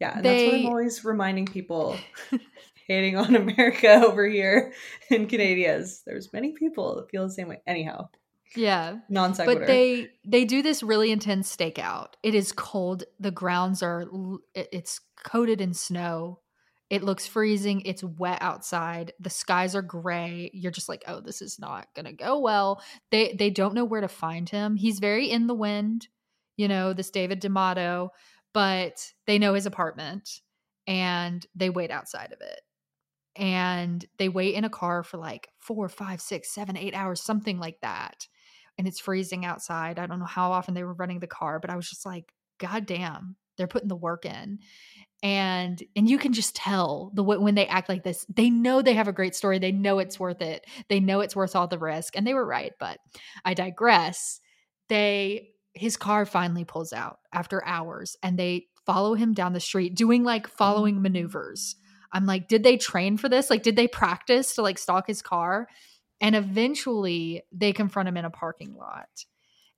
Yeah. And that's what I'm always reminding people. Hating on America over here in Canadians. There's many people that feel the same way. Anyhow. Yeah. Non sequitur. But they do this really intense stakeout. It is cold. The grounds are, it's coated in snow. It looks freezing. It's wet outside. The skies are gray. You're just like, oh, this is not going to go well. They don't know where to find him. He's very in the wind, you know, this David D'Amato, but they know his apartment and they wait outside of it. And they wait in a car for like 4, 5, 6, 7, 8 hours, something like that. And it's freezing outside. I don't know how often they were running the car, but I was just like, God damn, they're putting the work in. And you can just tell when they act like this, they know they have a great story. They know it's worth it. They know it's worth all the risk. And they were right, but I digress. His car finally pulls out after hours and they follow him down the street doing like following maneuvers. I'm like, did they train for this? Like, did they practice to like stalk his car? And eventually they confront him in a parking lot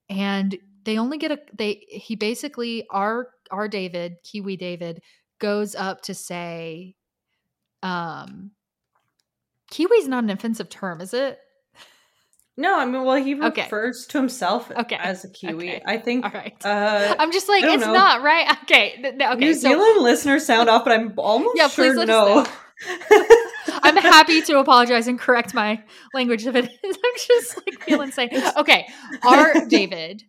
and they only get he basically, our David, Kiwi David, goes up to say, Kiwi's not an offensive term, is it? No, I mean, well, he refers to himself as a Kiwi. Okay. I think. All right. I'm just like, it's not right. Okay. New Zealand listeners sound off, but I'm almost sure no. I'm happy to apologize and correct my language if it is. I'm just like feeling insane. Okay. Our David,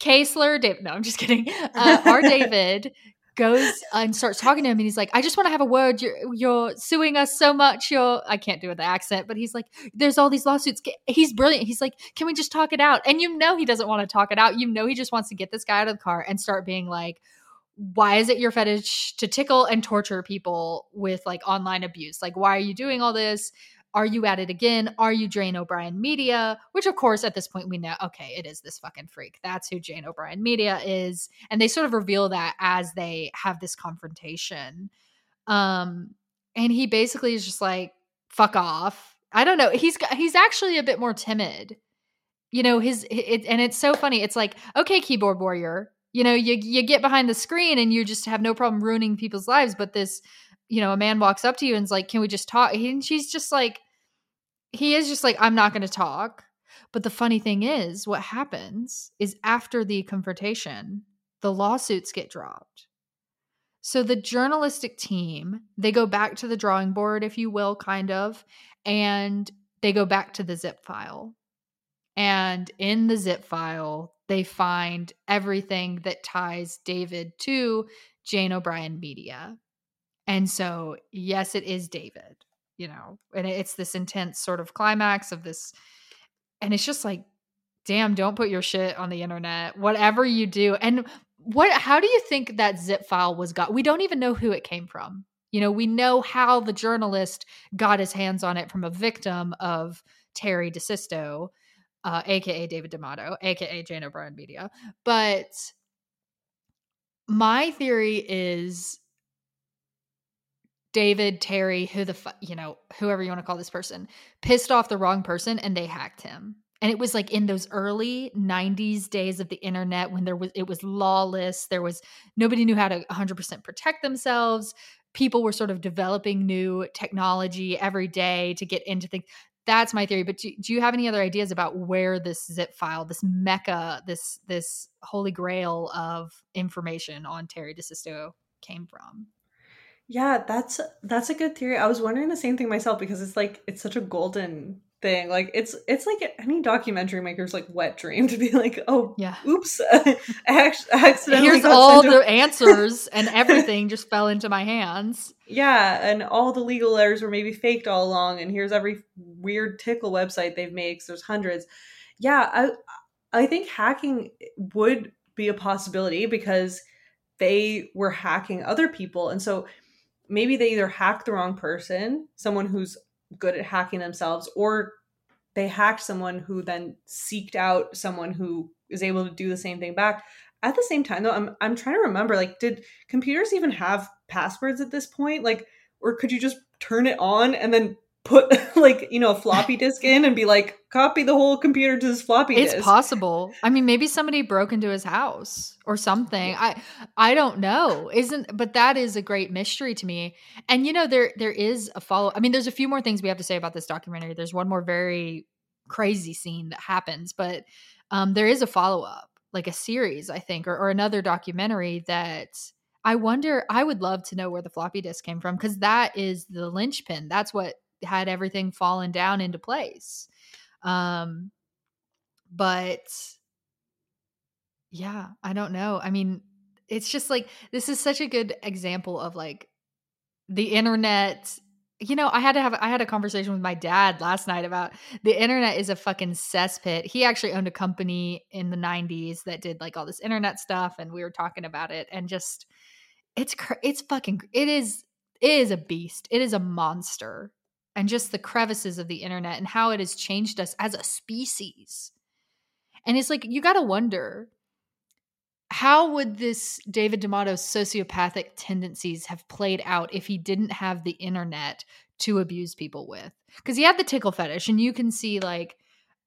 Kaysler David. No, I'm just kidding. Our David goes and starts talking to him and he's like, I just want to have a word. You're suing us so much. I can't do it with the accent, but he's like, there's all these lawsuits. He's brilliant. He's like, can we just talk it out? And you know he doesn't want to talk it out. You know he just wants to get this guy out of the car and start being like, why is it your fetish to tickle and torture people with like online abuse? Like, why are you doing all this? Are you at it again? Are you Jane O'Brien Media? Which, of course, at this point, we know, okay, it is this fucking freak. That's who Jane O'Brien Media is. And they sort of reveal that as they have this confrontation. And he basically is just like, fuck off. I don't know. He's actually a bit more timid. You know, and it's so funny. It's like, okay, keyboard warrior, you know, you get behind the screen and you just have no problem ruining people's lives. But this, you know, a man walks up to you and is like, can we just talk? And she's just like, he is just like, I'm not going to talk. But the funny thing is, what happens is after the confrontation, the lawsuits get dropped. So the journalistic team, they go back to the drawing board, if you will, kind of, and they go back to the zip file. And in the zip file, they find everything that ties David to Jane O'Brien Media. And so, yes, it is David, you know, and it's this intense sort of climax of this. And it's just like, damn, don't put your shit on the internet, whatever you do. And how do you think that zip file was got? We don't even know who it came from. You know, we know how the journalist got his hands on it from a victim of Terry DeSisto, AKA David D'Amato, AKA Jane O'Brien Media. But my theory is, David, Terry, whoever you want to call this person, pissed off the wrong person and they hacked him. And it was like in those early 90s days of the internet when it was lawless. There was nobody knew how to 100% protect themselves. People were sort of developing new technology every day to get into things. That's my theory. But do you have any other ideas about where this zip file, this mecca, this holy grail of information on Terry DeSisto came from? Yeah, that's a good theory. I was wondering the same thing myself because it's like it's such a golden thing. Like it's like any documentary maker's like wet dream to be like, oh yeah, oops, accidentally. Here's all the answers and everything just fell into my hands. Yeah, and all the legal errors were maybe faked all along. And here's every weird tickle website they've made. Because there's hundreds. Yeah, I think hacking would be a possibility because they were hacking other people, and so. Maybe they either hack the wrong person, someone who's good at hacking themselves, or they hacked someone who then seeked out someone who is able to do the same thing back. At the same time, though, I'm trying to remember, like, did computers even have passwords at this point? Like, or could you just turn it on and then put, like, you know, a floppy disk in and be like, copy the whole computer to this floppy disk? It's possible. I mean, maybe somebody broke into his house or something. I don't know. But that is a great mystery to me. And, you know, there is a follow. I mean, there's a few more things we have to say about this documentary. There's one more very crazy scene that happens, but there is a follow-up, like a series, I think, or another documentary that I would love to know where the floppy disk came from, because that is the linchpin. That's what had everything fallen down into place. But yeah, I don't know. I mean, it's just like, this is such a good example of like the internet. You know, I had a conversation with my dad last night about the internet is a fucking cesspit. He actually owned a company in the 90s that did like all this internet stuff, and we were talking about it, and just it is a beast. It is a monster. And just the crevices of the internet and how it has changed us as a species. And it's like, you got to wonder, how would this David D'Amato's sociopathic tendencies have played out if he didn't have the internet to abuse people with? Because he had the tickle fetish, and you can see like,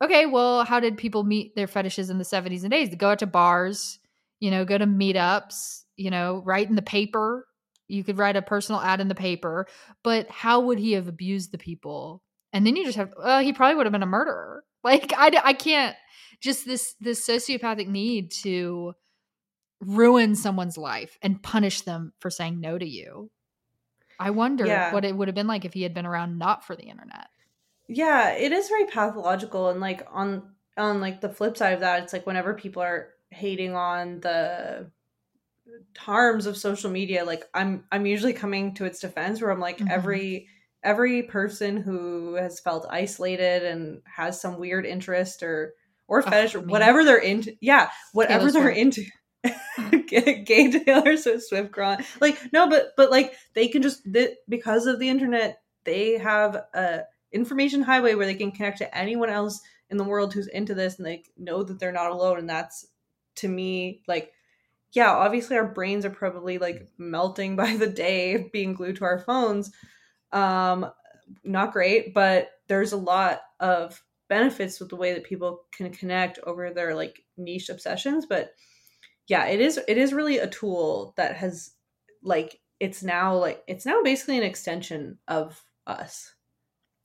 okay, well, how did people meet their fetishes in the 70s and 80s? They go out to bars, you know, go to meetups, you know, write in the paper. You could write a personal ad in the paper, but how would he have abused the people? And then you just have, he probably would have been a murderer. Like, I can't, just this sociopathic need to ruin someone's life and punish them for saying no to you. I wonder what it would have been like if he had been around not for the internet. Yeah, it is very pathological. And like on like the flip side of that, it's like whenever people are hating on the harms of social media, like I'm usually coming to its defense, where I'm like, mm-hmm. every person who has felt isolated and has some weird interest or fetish or whatever they're into, gay Taylor Swift, like, no, but like they can just because of the internet, they have a information highway where they can connect to anyone else in the world who's into this, and they know that they're not alone. And that's, to me, like, yeah, obviously our brains are probably like melting by the day being glued to our phones. Not great, but there's a lot of benefits with the way that people can connect over their like niche obsessions. But yeah, it is really a tool that has it's now basically an extension of us.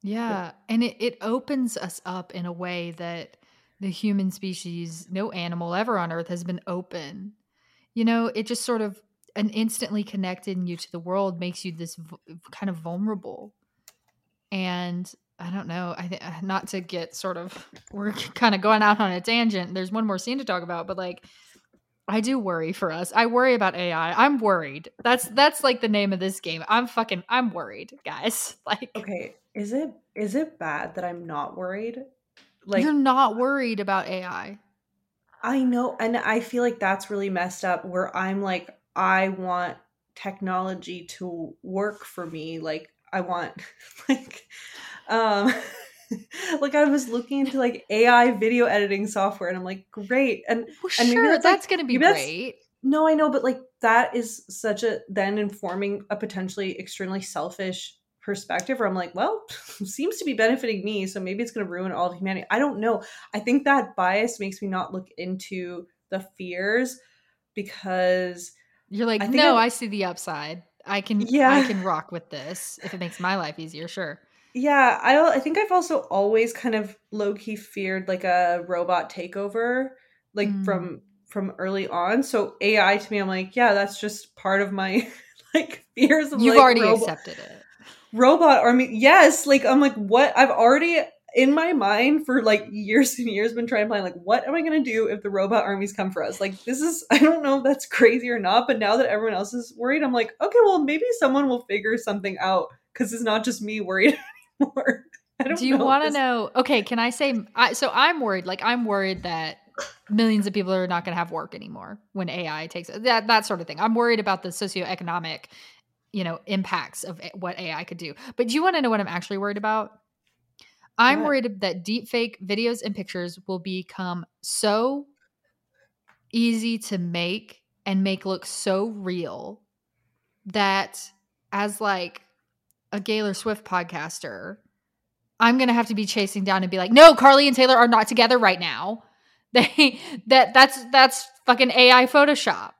Yeah. And it opens us up in a way that the human species, no animal ever on earth has been open. You know, it just sort of an instantly connecting you to the world makes you this kind of vulnerable. And I don't know, I think not to get sort of, we're kind of going out on a tangent. There's one more scene to talk about, but like, I do worry for us. I worry about AI. I'm worried. That's like the name of this game. I'm worried, guys. Like, okay, is it bad that I'm not worried? Like, you're not worried about AI. I know. And I feel like that's really messed up, where I'm like, I want technology to work for me. Like, I want like I was looking into like AI video editing software, and I'm like, great. And, well, and sure, that's going to be great. No, I know. But like, that is such a, then informing a potentially extremely selfish perspective, where I'm like, well, seems to be benefiting me, so maybe it's going to ruin all of humanity. I don't know. I think that bias makes me not look into the fears, because you're like, I see the upside. I can rock with this if it makes my life easier. Sure. Yeah. I think I've also always kind of low-key feared like a robot takeover, like from early on. So AI to me, I'm like, yeah, that's just part of my like fears of, you've like, already accepted it. Robot army, yes. Like, I'm like, what? I've already in my mind for like years and years been trying to plan, like, what am I going to do if the robot armies come for us? Like, this is, I don't know if that's crazy or not, but now that everyone else is worried, I'm like, okay, well, maybe someone will figure something out, because it's not just me worried anymore. I don't know. Do you want to know? Okay, can I say? So I'm worried. Like, I'm worried that millions of people are not going to have work anymore when AI takes that sort of thing. I'm worried about the socioeconomic you know, impacts of what AI could do. But do you want to know what I'm actually worried about? I'm worried that deepfake videos and pictures will become so easy to make and make look so real that as like a Taylor Swift podcaster, I'm going to have to be chasing down and be like, no, Carly and Taylor are not together right now. That's fucking AI Photoshop.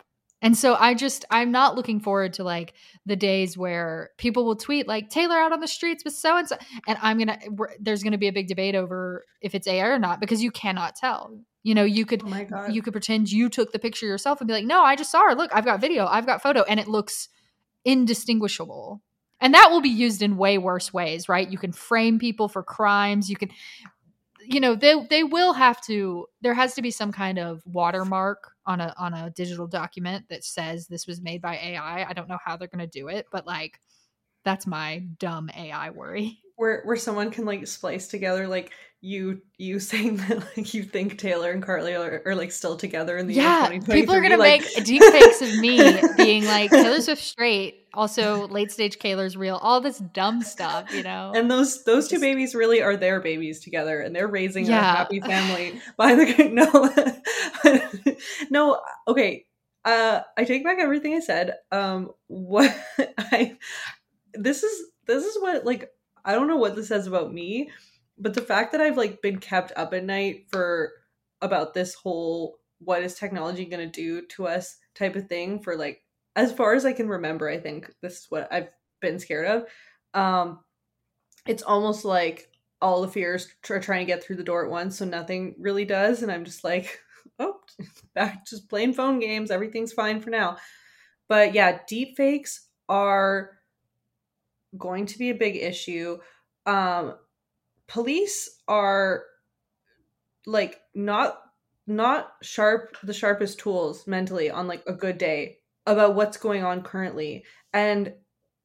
And so I'm not looking forward to like the days where people will tweet like Taylor out on the streets with so-and-so. And there's going to be a big debate over if it's AI or not, because you cannot tell. You know, you could pretend you took the picture yourself and be like, no, I just saw her. Look, I've got video, I've got photo, and it looks indistinguishable. And that will be used in way worse ways, right? You can frame people for crimes. You can, you know, they will have to, there has to be some kind of watermark on a digital document that says this was made by AI. I don't know how they're going to do it, but like, that's my dumb AI worry. Where someone can like splice together, like you saying that like you think Taylor and Carly are like still together in the year 2023. People are going to make deep fakes of me being like Taylor Swift straight. Also, late stage Kaler's real, all this dumb stuff, you know. And those two babies really are their babies together, and they're raising a happy family by the no. Okay, I take back everything I said. This is what, like, I don't know what this says about me, but the fact that I've like been kept up at night for about this whole what is technology going to do to us type of thing for like. As far as I can remember, I think this is what I've been scared of. It's almost like all the fears are trying to get through the door at once, so nothing really does. And I'm just like, oh, back just playing phone games. Everything's fine for now. But yeah, deepfakes are going to be a big issue. Police are like not sharp, the sharpest tools mentally on like a good day about what's going on currently. And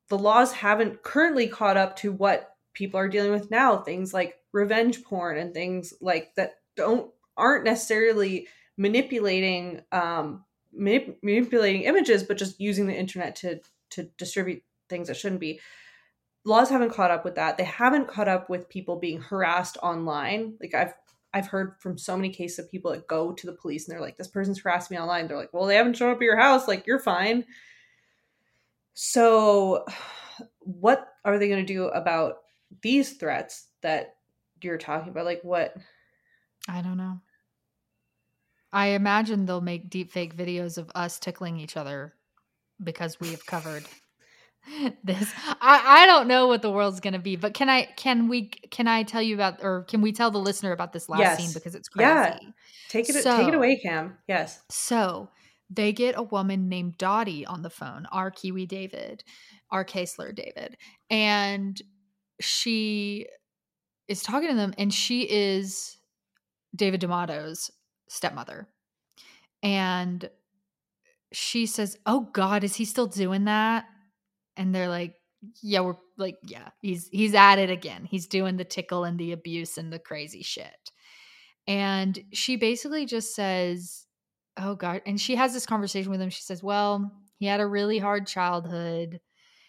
the laws haven't currently caught up to what people are dealing with now. Things like revenge porn and things like that aren't necessarily manipulating images, but just using the internet to distribute things that shouldn't be. Laws haven't caught up with that. They haven't caught up with people being harassed online. Like I've heard from so many cases of people that go to the police and they're like, this person's harassed me online. They're like, well, they haven't shown up at your house. Like, you're fine. So what are they going to do about these threats that you're talking about? Like what? I don't know. I imagine they'll make deepfake videos of us tickling each other because we have covered this. I don't know what the world's going to be, but can we tell the listener about this last scene? Because it's crazy. Yeah. Take it away, Cam. Yes. So they get a woman named Dottie on the phone, our Kiwi David, our Kaesler David. And she is talking to them, and she is David D'Amato's stepmother. And she says, oh God, is he still doing that? And they're like, yeah, we're like, yeah, he's at it again. He's doing the tickle and the abuse and the crazy shit. And she basically just says, oh God. And she has this conversation with him. She says, well, he had a really hard childhood.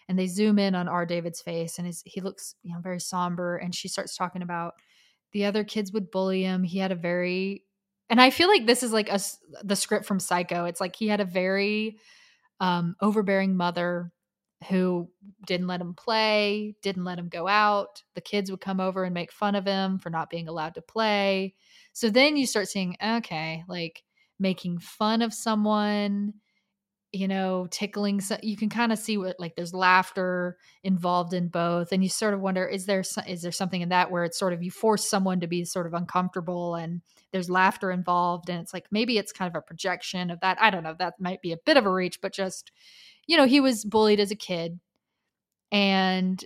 And they zoom in on our David's face, and he looks, you know, very somber. And she starts talking about the other kids would bully him. He had a very, and I feel like this is like the script from Psycho. It's like he had a very overbearing mother who didn't let him play, didn't let him go out. The kids would come over and make fun of him for not being allowed to play. So then you start seeing, okay, like making fun of someone, you know, tickling. So you can kind of see what, like there's laughter involved in both. And you sort of wonder, is there something in that where it's sort of, you force someone to be sort of uncomfortable and there's laughter involved. And it's like, maybe it's kind of a projection of that. I don't know. That might be a bit of a reach, but just, you know, he was bullied as a kid, and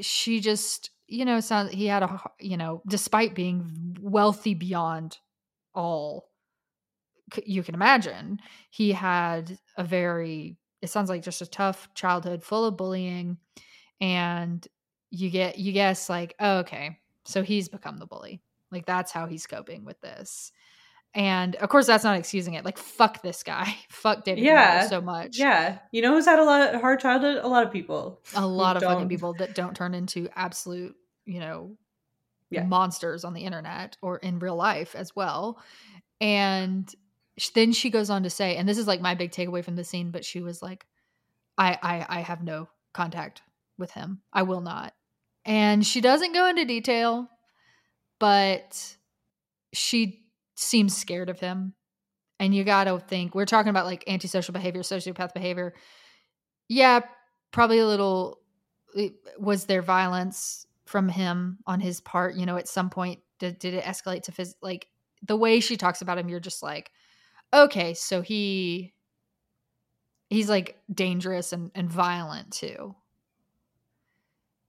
she just, you know, he had a, you know, despite being wealthy beyond all you can imagine, he had a very, it sounds like just a tough childhood full of bullying. And you guess like, oh, okay, so he's become the bully. Like that's how he's coping with this. And of course, that's not excusing it. Like, fuck this guy. Fuck David D'Amato so much. Yeah. You know who's had a hard childhood? A lot of people. A lot of fucking people that don't turn into absolute, you know, monsters on the internet or in real life as well. And then she goes on to say, and this is like my big takeaway from the scene, but she was like, I have no contact with him. I will not. And she doesn't go into detail, but she seems scared of him. And you got to think, we're talking about like antisocial behavior, sociopath behavior. Yeah, probably a little, was there violence from him on his part? You know, at some point, did it escalate to like the way she talks about him? You're just like, okay, so he's like dangerous and violent too.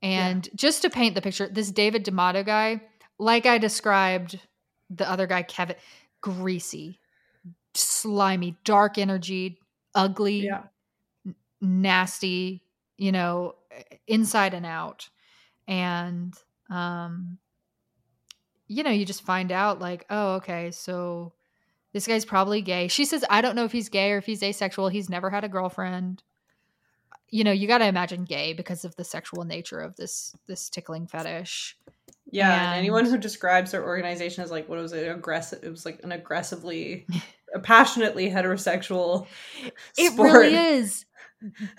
And just to paint the picture, this David D'Amato guy, like I described the other guy, Kevin, greasy, slimy, dark energy, ugly, nasty, you know, inside and out. And, you know, you just find out like, oh, okay, so this guy's probably gay. She says, I don't know if he's gay or if he's asexual. He's never had a girlfriend. You know, you got to imagine gay because of the sexual nature of this tickling fetish. Yeah, and anyone who describes their organization as like, what was it, aggressive? It was like an aggressively, passionately heterosexual sport. It really is.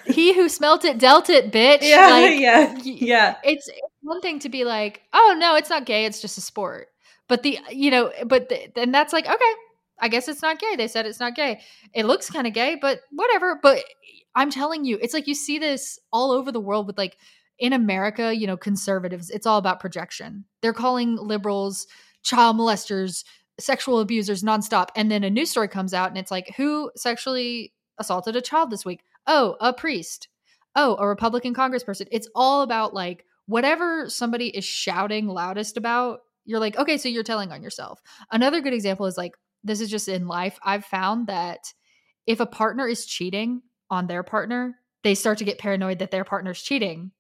He who smelt it dealt it, bitch. Yeah, like, yeah. It's one thing to be like, oh no, it's not gay, it's just a sport. But then that's like, okay, I guess it's not gay. They said it's not gay. It looks kind of gay, but whatever. But I'm telling you, it's like you see this all over the world with like in America, you know, conservatives. It's all about projection. They're calling liberals child molesters, sexual abusers nonstop. And then a news story comes out and it's like, who sexually assaulted a child this week? Oh, a priest. Oh, a Republican congressperson. It's all about like whatever somebody is shouting loudest about. You're like, okay, so you're telling on yourself. Another good example is like, this is just in life. I've found that if a partner is cheating on their partner, they start to get paranoid that their partner's cheating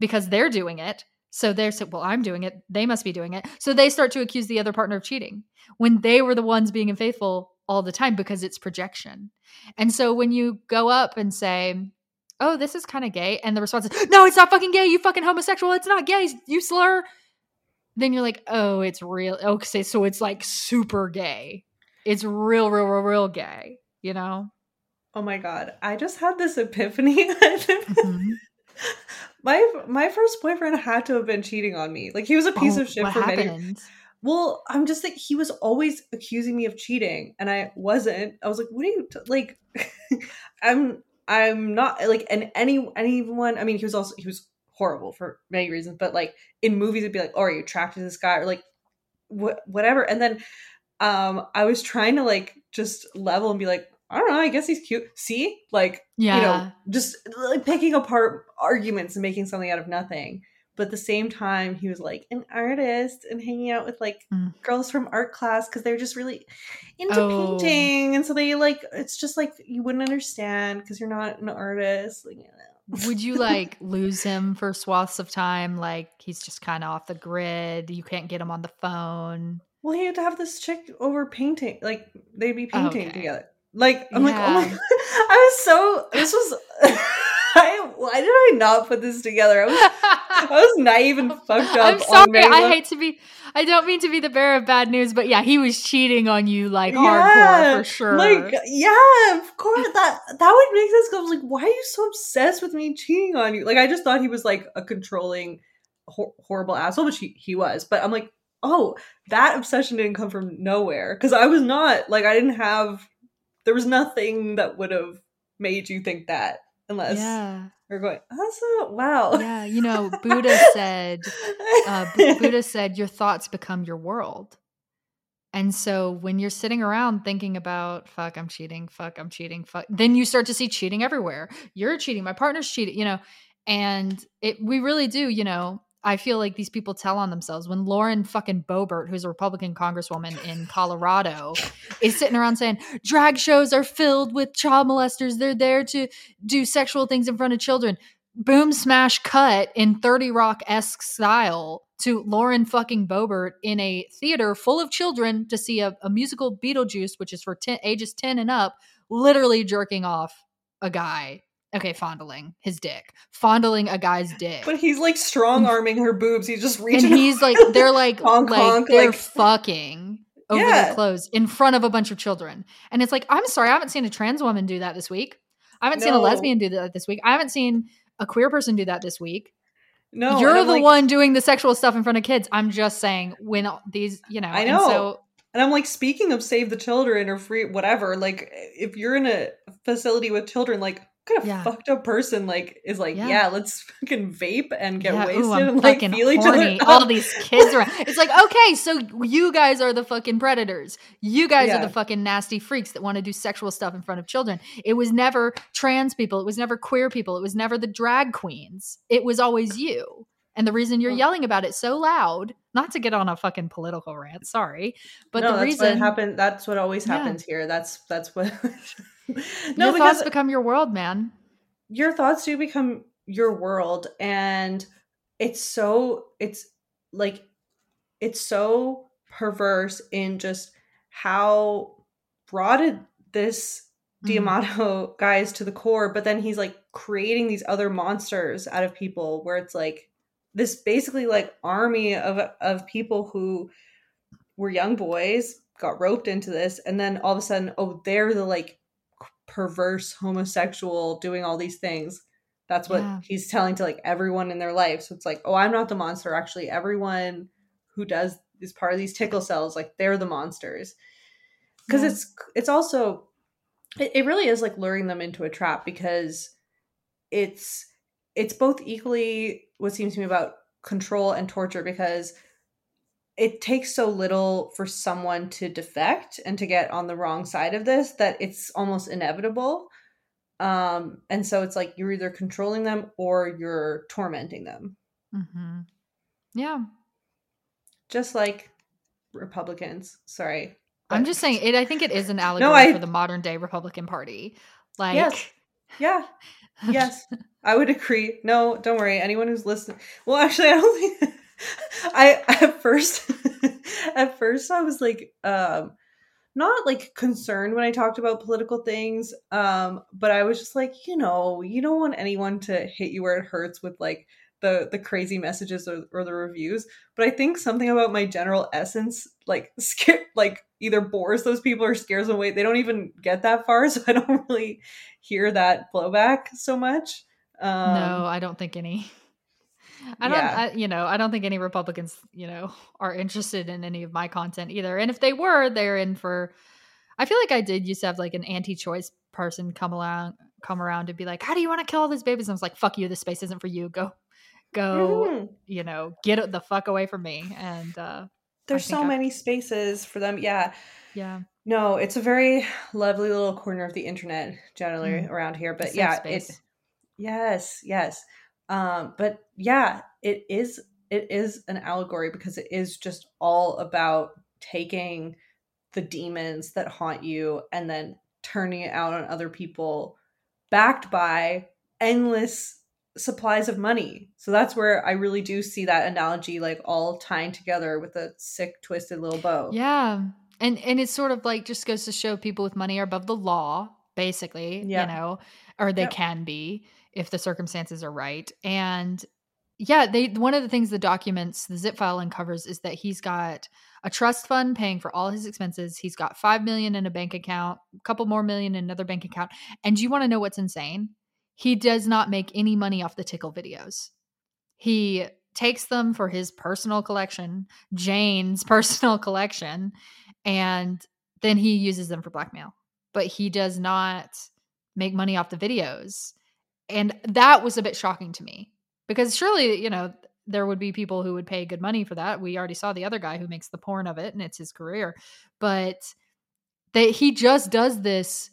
because they're doing it. So they're saying, well, I'm doing it, they must be doing it. So they start to accuse the other partner of cheating when they were the ones being unfaithful all the time because it's projection. And so when you go up and say, oh, this is kind of gay, and the response is, no, it's not fucking gay, you fucking homosexual, it's not gay, you slur. Then you're like, oh, it's real. Okay, so it's like super gay. It's real, real, real, real gay, you know? Oh my God. I just had this epiphany. Mm-hmm. My first boyfriend had to have been cheating on me. Like, he was a piece of shit for many years. Well, I'm just like, he was always accusing me of cheating and I wasn't. I was like, what are you like? I'm not like, and anyone, I mean, he was horrible for many reasons, but like in movies it'd be like, oh, are you attracted to this guy? Or like whatever. And then I was trying to like just level and be like, I don't know, I guess he's cute. See? Like, you know, just like picking apart arguments and making something out of nothing. But at the same time, he was like an artist and hanging out with like girls from art class because they're just really into painting. And so they like, it's just like, you wouldn't understand because you're not an artist. Like, you know. Would you like lose him for swaths of time? Like, he's just kind of off the grid. You can't get him on the phone. Well, he had to have this chick over painting. Like, they'd be painting together. Like, I'm like, oh my God, why did I not put this together? I was naive and fucked up. I'm sorry, I don't mean to be the bearer of bad news, but yeah, he was cheating on you like hardcore for sure. Like, yeah, of course, that would make sense. I was like, why are you so obsessed with me cheating on you? Like, I just thought he was like a controlling, horrible asshole, which he was. But I'm like, oh, that obsession didn't come from nowhere because I was not, like, I didn't have... There was nothing that would have made you think that unless you're going, oh, wow. Yeah, you know, Buddha said, your thoughts become your world. And so when you're sitting around thinking about, fuck, I'm cheating, then you start to see cheating everywhere. You're cheating, my partner's cheating, you know. And we really do, you know, I feel like these people tell on themselves. When Lauren fucking Boebert, who's a Republican congresswoman in Colorado, is sitting around saying drag shows are filled with child molesters, they're there to do sexual things in front of children. Boom, smash, cut in 30 Rock-esque style. to Lauren fucking Boebert in a theater full of children to see a musical Beetlejuice, which is for ages 10 and up, literally jerking off a guy. Okay, fondling his dick. Fondling a guy's dick. But he's like strong-arming her boobs. He's just reaching. And he's like, they're like, honk, like honk, they're like, fucking over their clothes in front of a bunch of children. And it's like, I'm sorry, I haven't seen a trans woman do that this week. I haven't seen a lesbian do that this week. I haven't seen a queer person do that this week. No, you're the one doing the sexual stuff in front of kids. I'm just saying, when these, you know, I know. And I'm like, speaking of save the children or free whatever, like if you're in a facility with children, like what kind of fucked up person like is like, let's fucking vape and get wasted and like feel each other. All these kids around. It's like, okay, so you guys are the fucking predators. You guys are the fucking nasty freaks that want to do sexual stuff in front of children. It was never trans people. It was never queer people. It was never the drag queens. It was always you. And the reason you're yelling about it so loud, not to get on a fucking political rant, sorry, but no, the reason that's what always happens here. That's what. Your thoughts become your world, man. Your thoughts do become your world, and it's so perverse in just how broad this D'Amato guy is to the core. But then he's like creating these other monsters out of people, where it's like this basically like army of people who were young boys, got roped into this, and then all of a sudden, they're the like perverse homosexual doing all these things. That's what he's telling to like everyone in their life. So it's like, I'm not the monster. Actually, everyone who is part of these tickle cells, like they're the monsters. Because it's also, it really is like luring them into a trap, because it's both equally what seems to me about control and torture, because it takes so little for someone to defect and to get on the wrong side of this that it's almost inevitable. And so it's like you're either controlling them or you're tormenting them. Mm-hmm. Yeah. Just like Republicans. Sorry. But I'm just saying it. I think it is an allegory for the modern day Republican Party. Like, yes. Yeah. Yes. I would agree. No, don't worry. Anyone who's listening. Well, actually, I don't think... At first I was like, not like concerned when I talked about political things. But I was just like, you don't want anyone to hit you where it hurts with like the crazy messages or the reviews. But I think something about my general essence, like either bores those people or scares them away. They don't even get that far. So I don't really hear that blowback so much. No, I don't think any. I don't think any Republicans, are interested in any of my content either. And if they were, they're in for, I feel like I did used to have like an anti-choice person come around and be like, how do you want to kill all these babies? And I was like, fuck you. This space isn't for you. Go, get the fuck away from me. And there's so many spaces for them. Yeah. Yeah. No, it's a very lovely little corner of the internet generally around here, but space. Yes. But yeah, it is an allegory, because it is just all about taking the demons that haunt you and then turning it out on other people, backed by endless supplies of money. So that's where I really do see that analogy, like all tying together with a sick, twisted little bow. Yeah. And it's sort of like just goes to show people with money are above the law, basically, or they can be, if the circumstances are right. And one of the things the zip file uncovers is that he's got a trust fund paying for all his expenses. He's got $5 million in a bank account, a couple more million in another bank account. And you want to know what's insane? He does not make any money off the tickle videos. He takes them for his personal collection, Jane's personal collection, and then he uses them for blackmail. But he does not make money off the videos. And that was a bit shocking to me, because surely, there would be people who would pay good money for that. We already saw the other guy who makes the porn of it, and it's his career, but that he just does this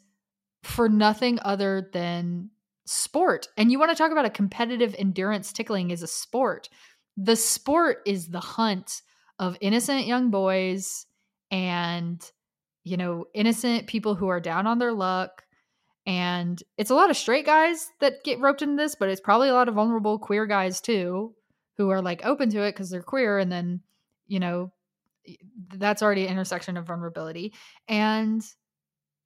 for nothing other than sport. And you want to talk about a competitive endurance, tickling is a sport. The sport is the hunt of innocent young boys and, innocent people who are down on their luck. And it's a lot of straight guys that get roped into this, but it's probably a lot of vulnerable queer guys too who are like open to it because they're queer. And then, you know, that's already an intersection of vulnerability, and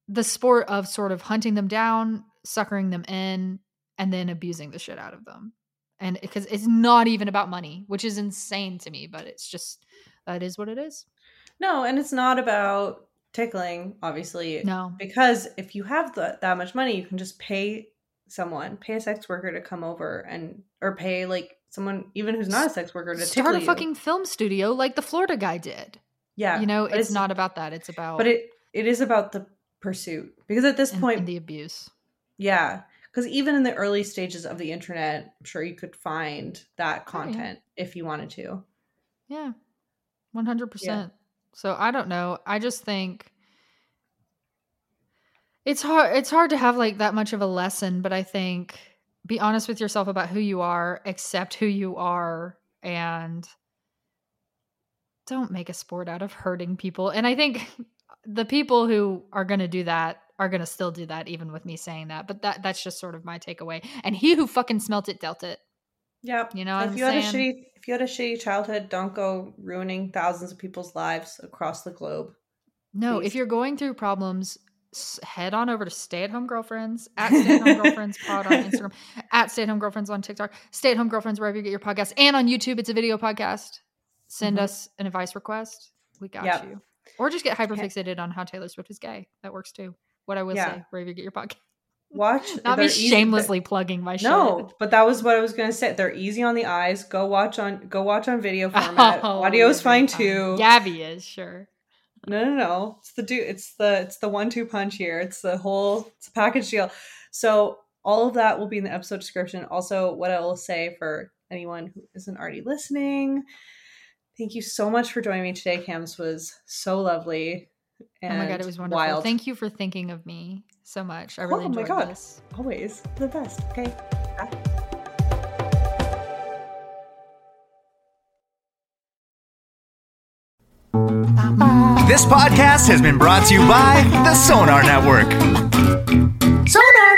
the sport of sort of hunting them down, suckering them in, and then abusing the shit out of them. And because it's not even about money, which is insane to me, but it's just, that is what it is. No, and it's not about tickling, obviously. No. Because if you have that much money, you can just pay a sex worker to come over or pay like someone even who's not a sex worker to tickle you. Start a fucking film studio like the Florida guy did. Yeah. You know, it's not about that. It's about... But it is about the pursuit. Because at this point... And the abuse. Yeah. Because even in the early stages of the internet, I'm sure you could find that content if you wanted to. Yeah. 100%. Yeah. So I don't know. I just think it's hard to have like that much of a lesson, but I think be honest with yourself about who you are, accept who you are, and don't make a sport out of hurting people. And I think the people who are going to do that are going to still do that, even with me saying that, but that's just sort of my takeaway. And he who fucking smelt it, dealt it. Yeah. You know, if you had a shitty childhood, don't go ruining thousands of people's lives across the globe. No, please. If you're going through problems, head on over to Stay at Home Girlfriends, at Stay at Home Girlfriends Pod on Instagram, at Stay at Home Girlfriends on TikTok, Stay at Home Girlfriends wherever you get your podcast, and on YouTube. It's a video podcast. Send us an advice request. We got you. Or just get hyperfixated on how Taylor Swift is gay. That works too. What I Will Say wherever you get your podcast. Watch. Not me shamelessly plugging my show. No, but that was what I was going to say. They're easy on the eyes. Go watch on video format. Audio's fine too. Gabby is sure. No. It's the 1-2 punch here. It's a package deal. So all of that will be in the episode description. Also, what I will say for anyone who isn't already listening. Thank you so much for joining me today, Cam. This was so lovely. And oh my God, it was wonderful. Wild. Thank you for thinking of me so much. I really enjoyed this. Always the best. Okay. Bye. This podcast has been brought to you by the Sonar Network. Sonar!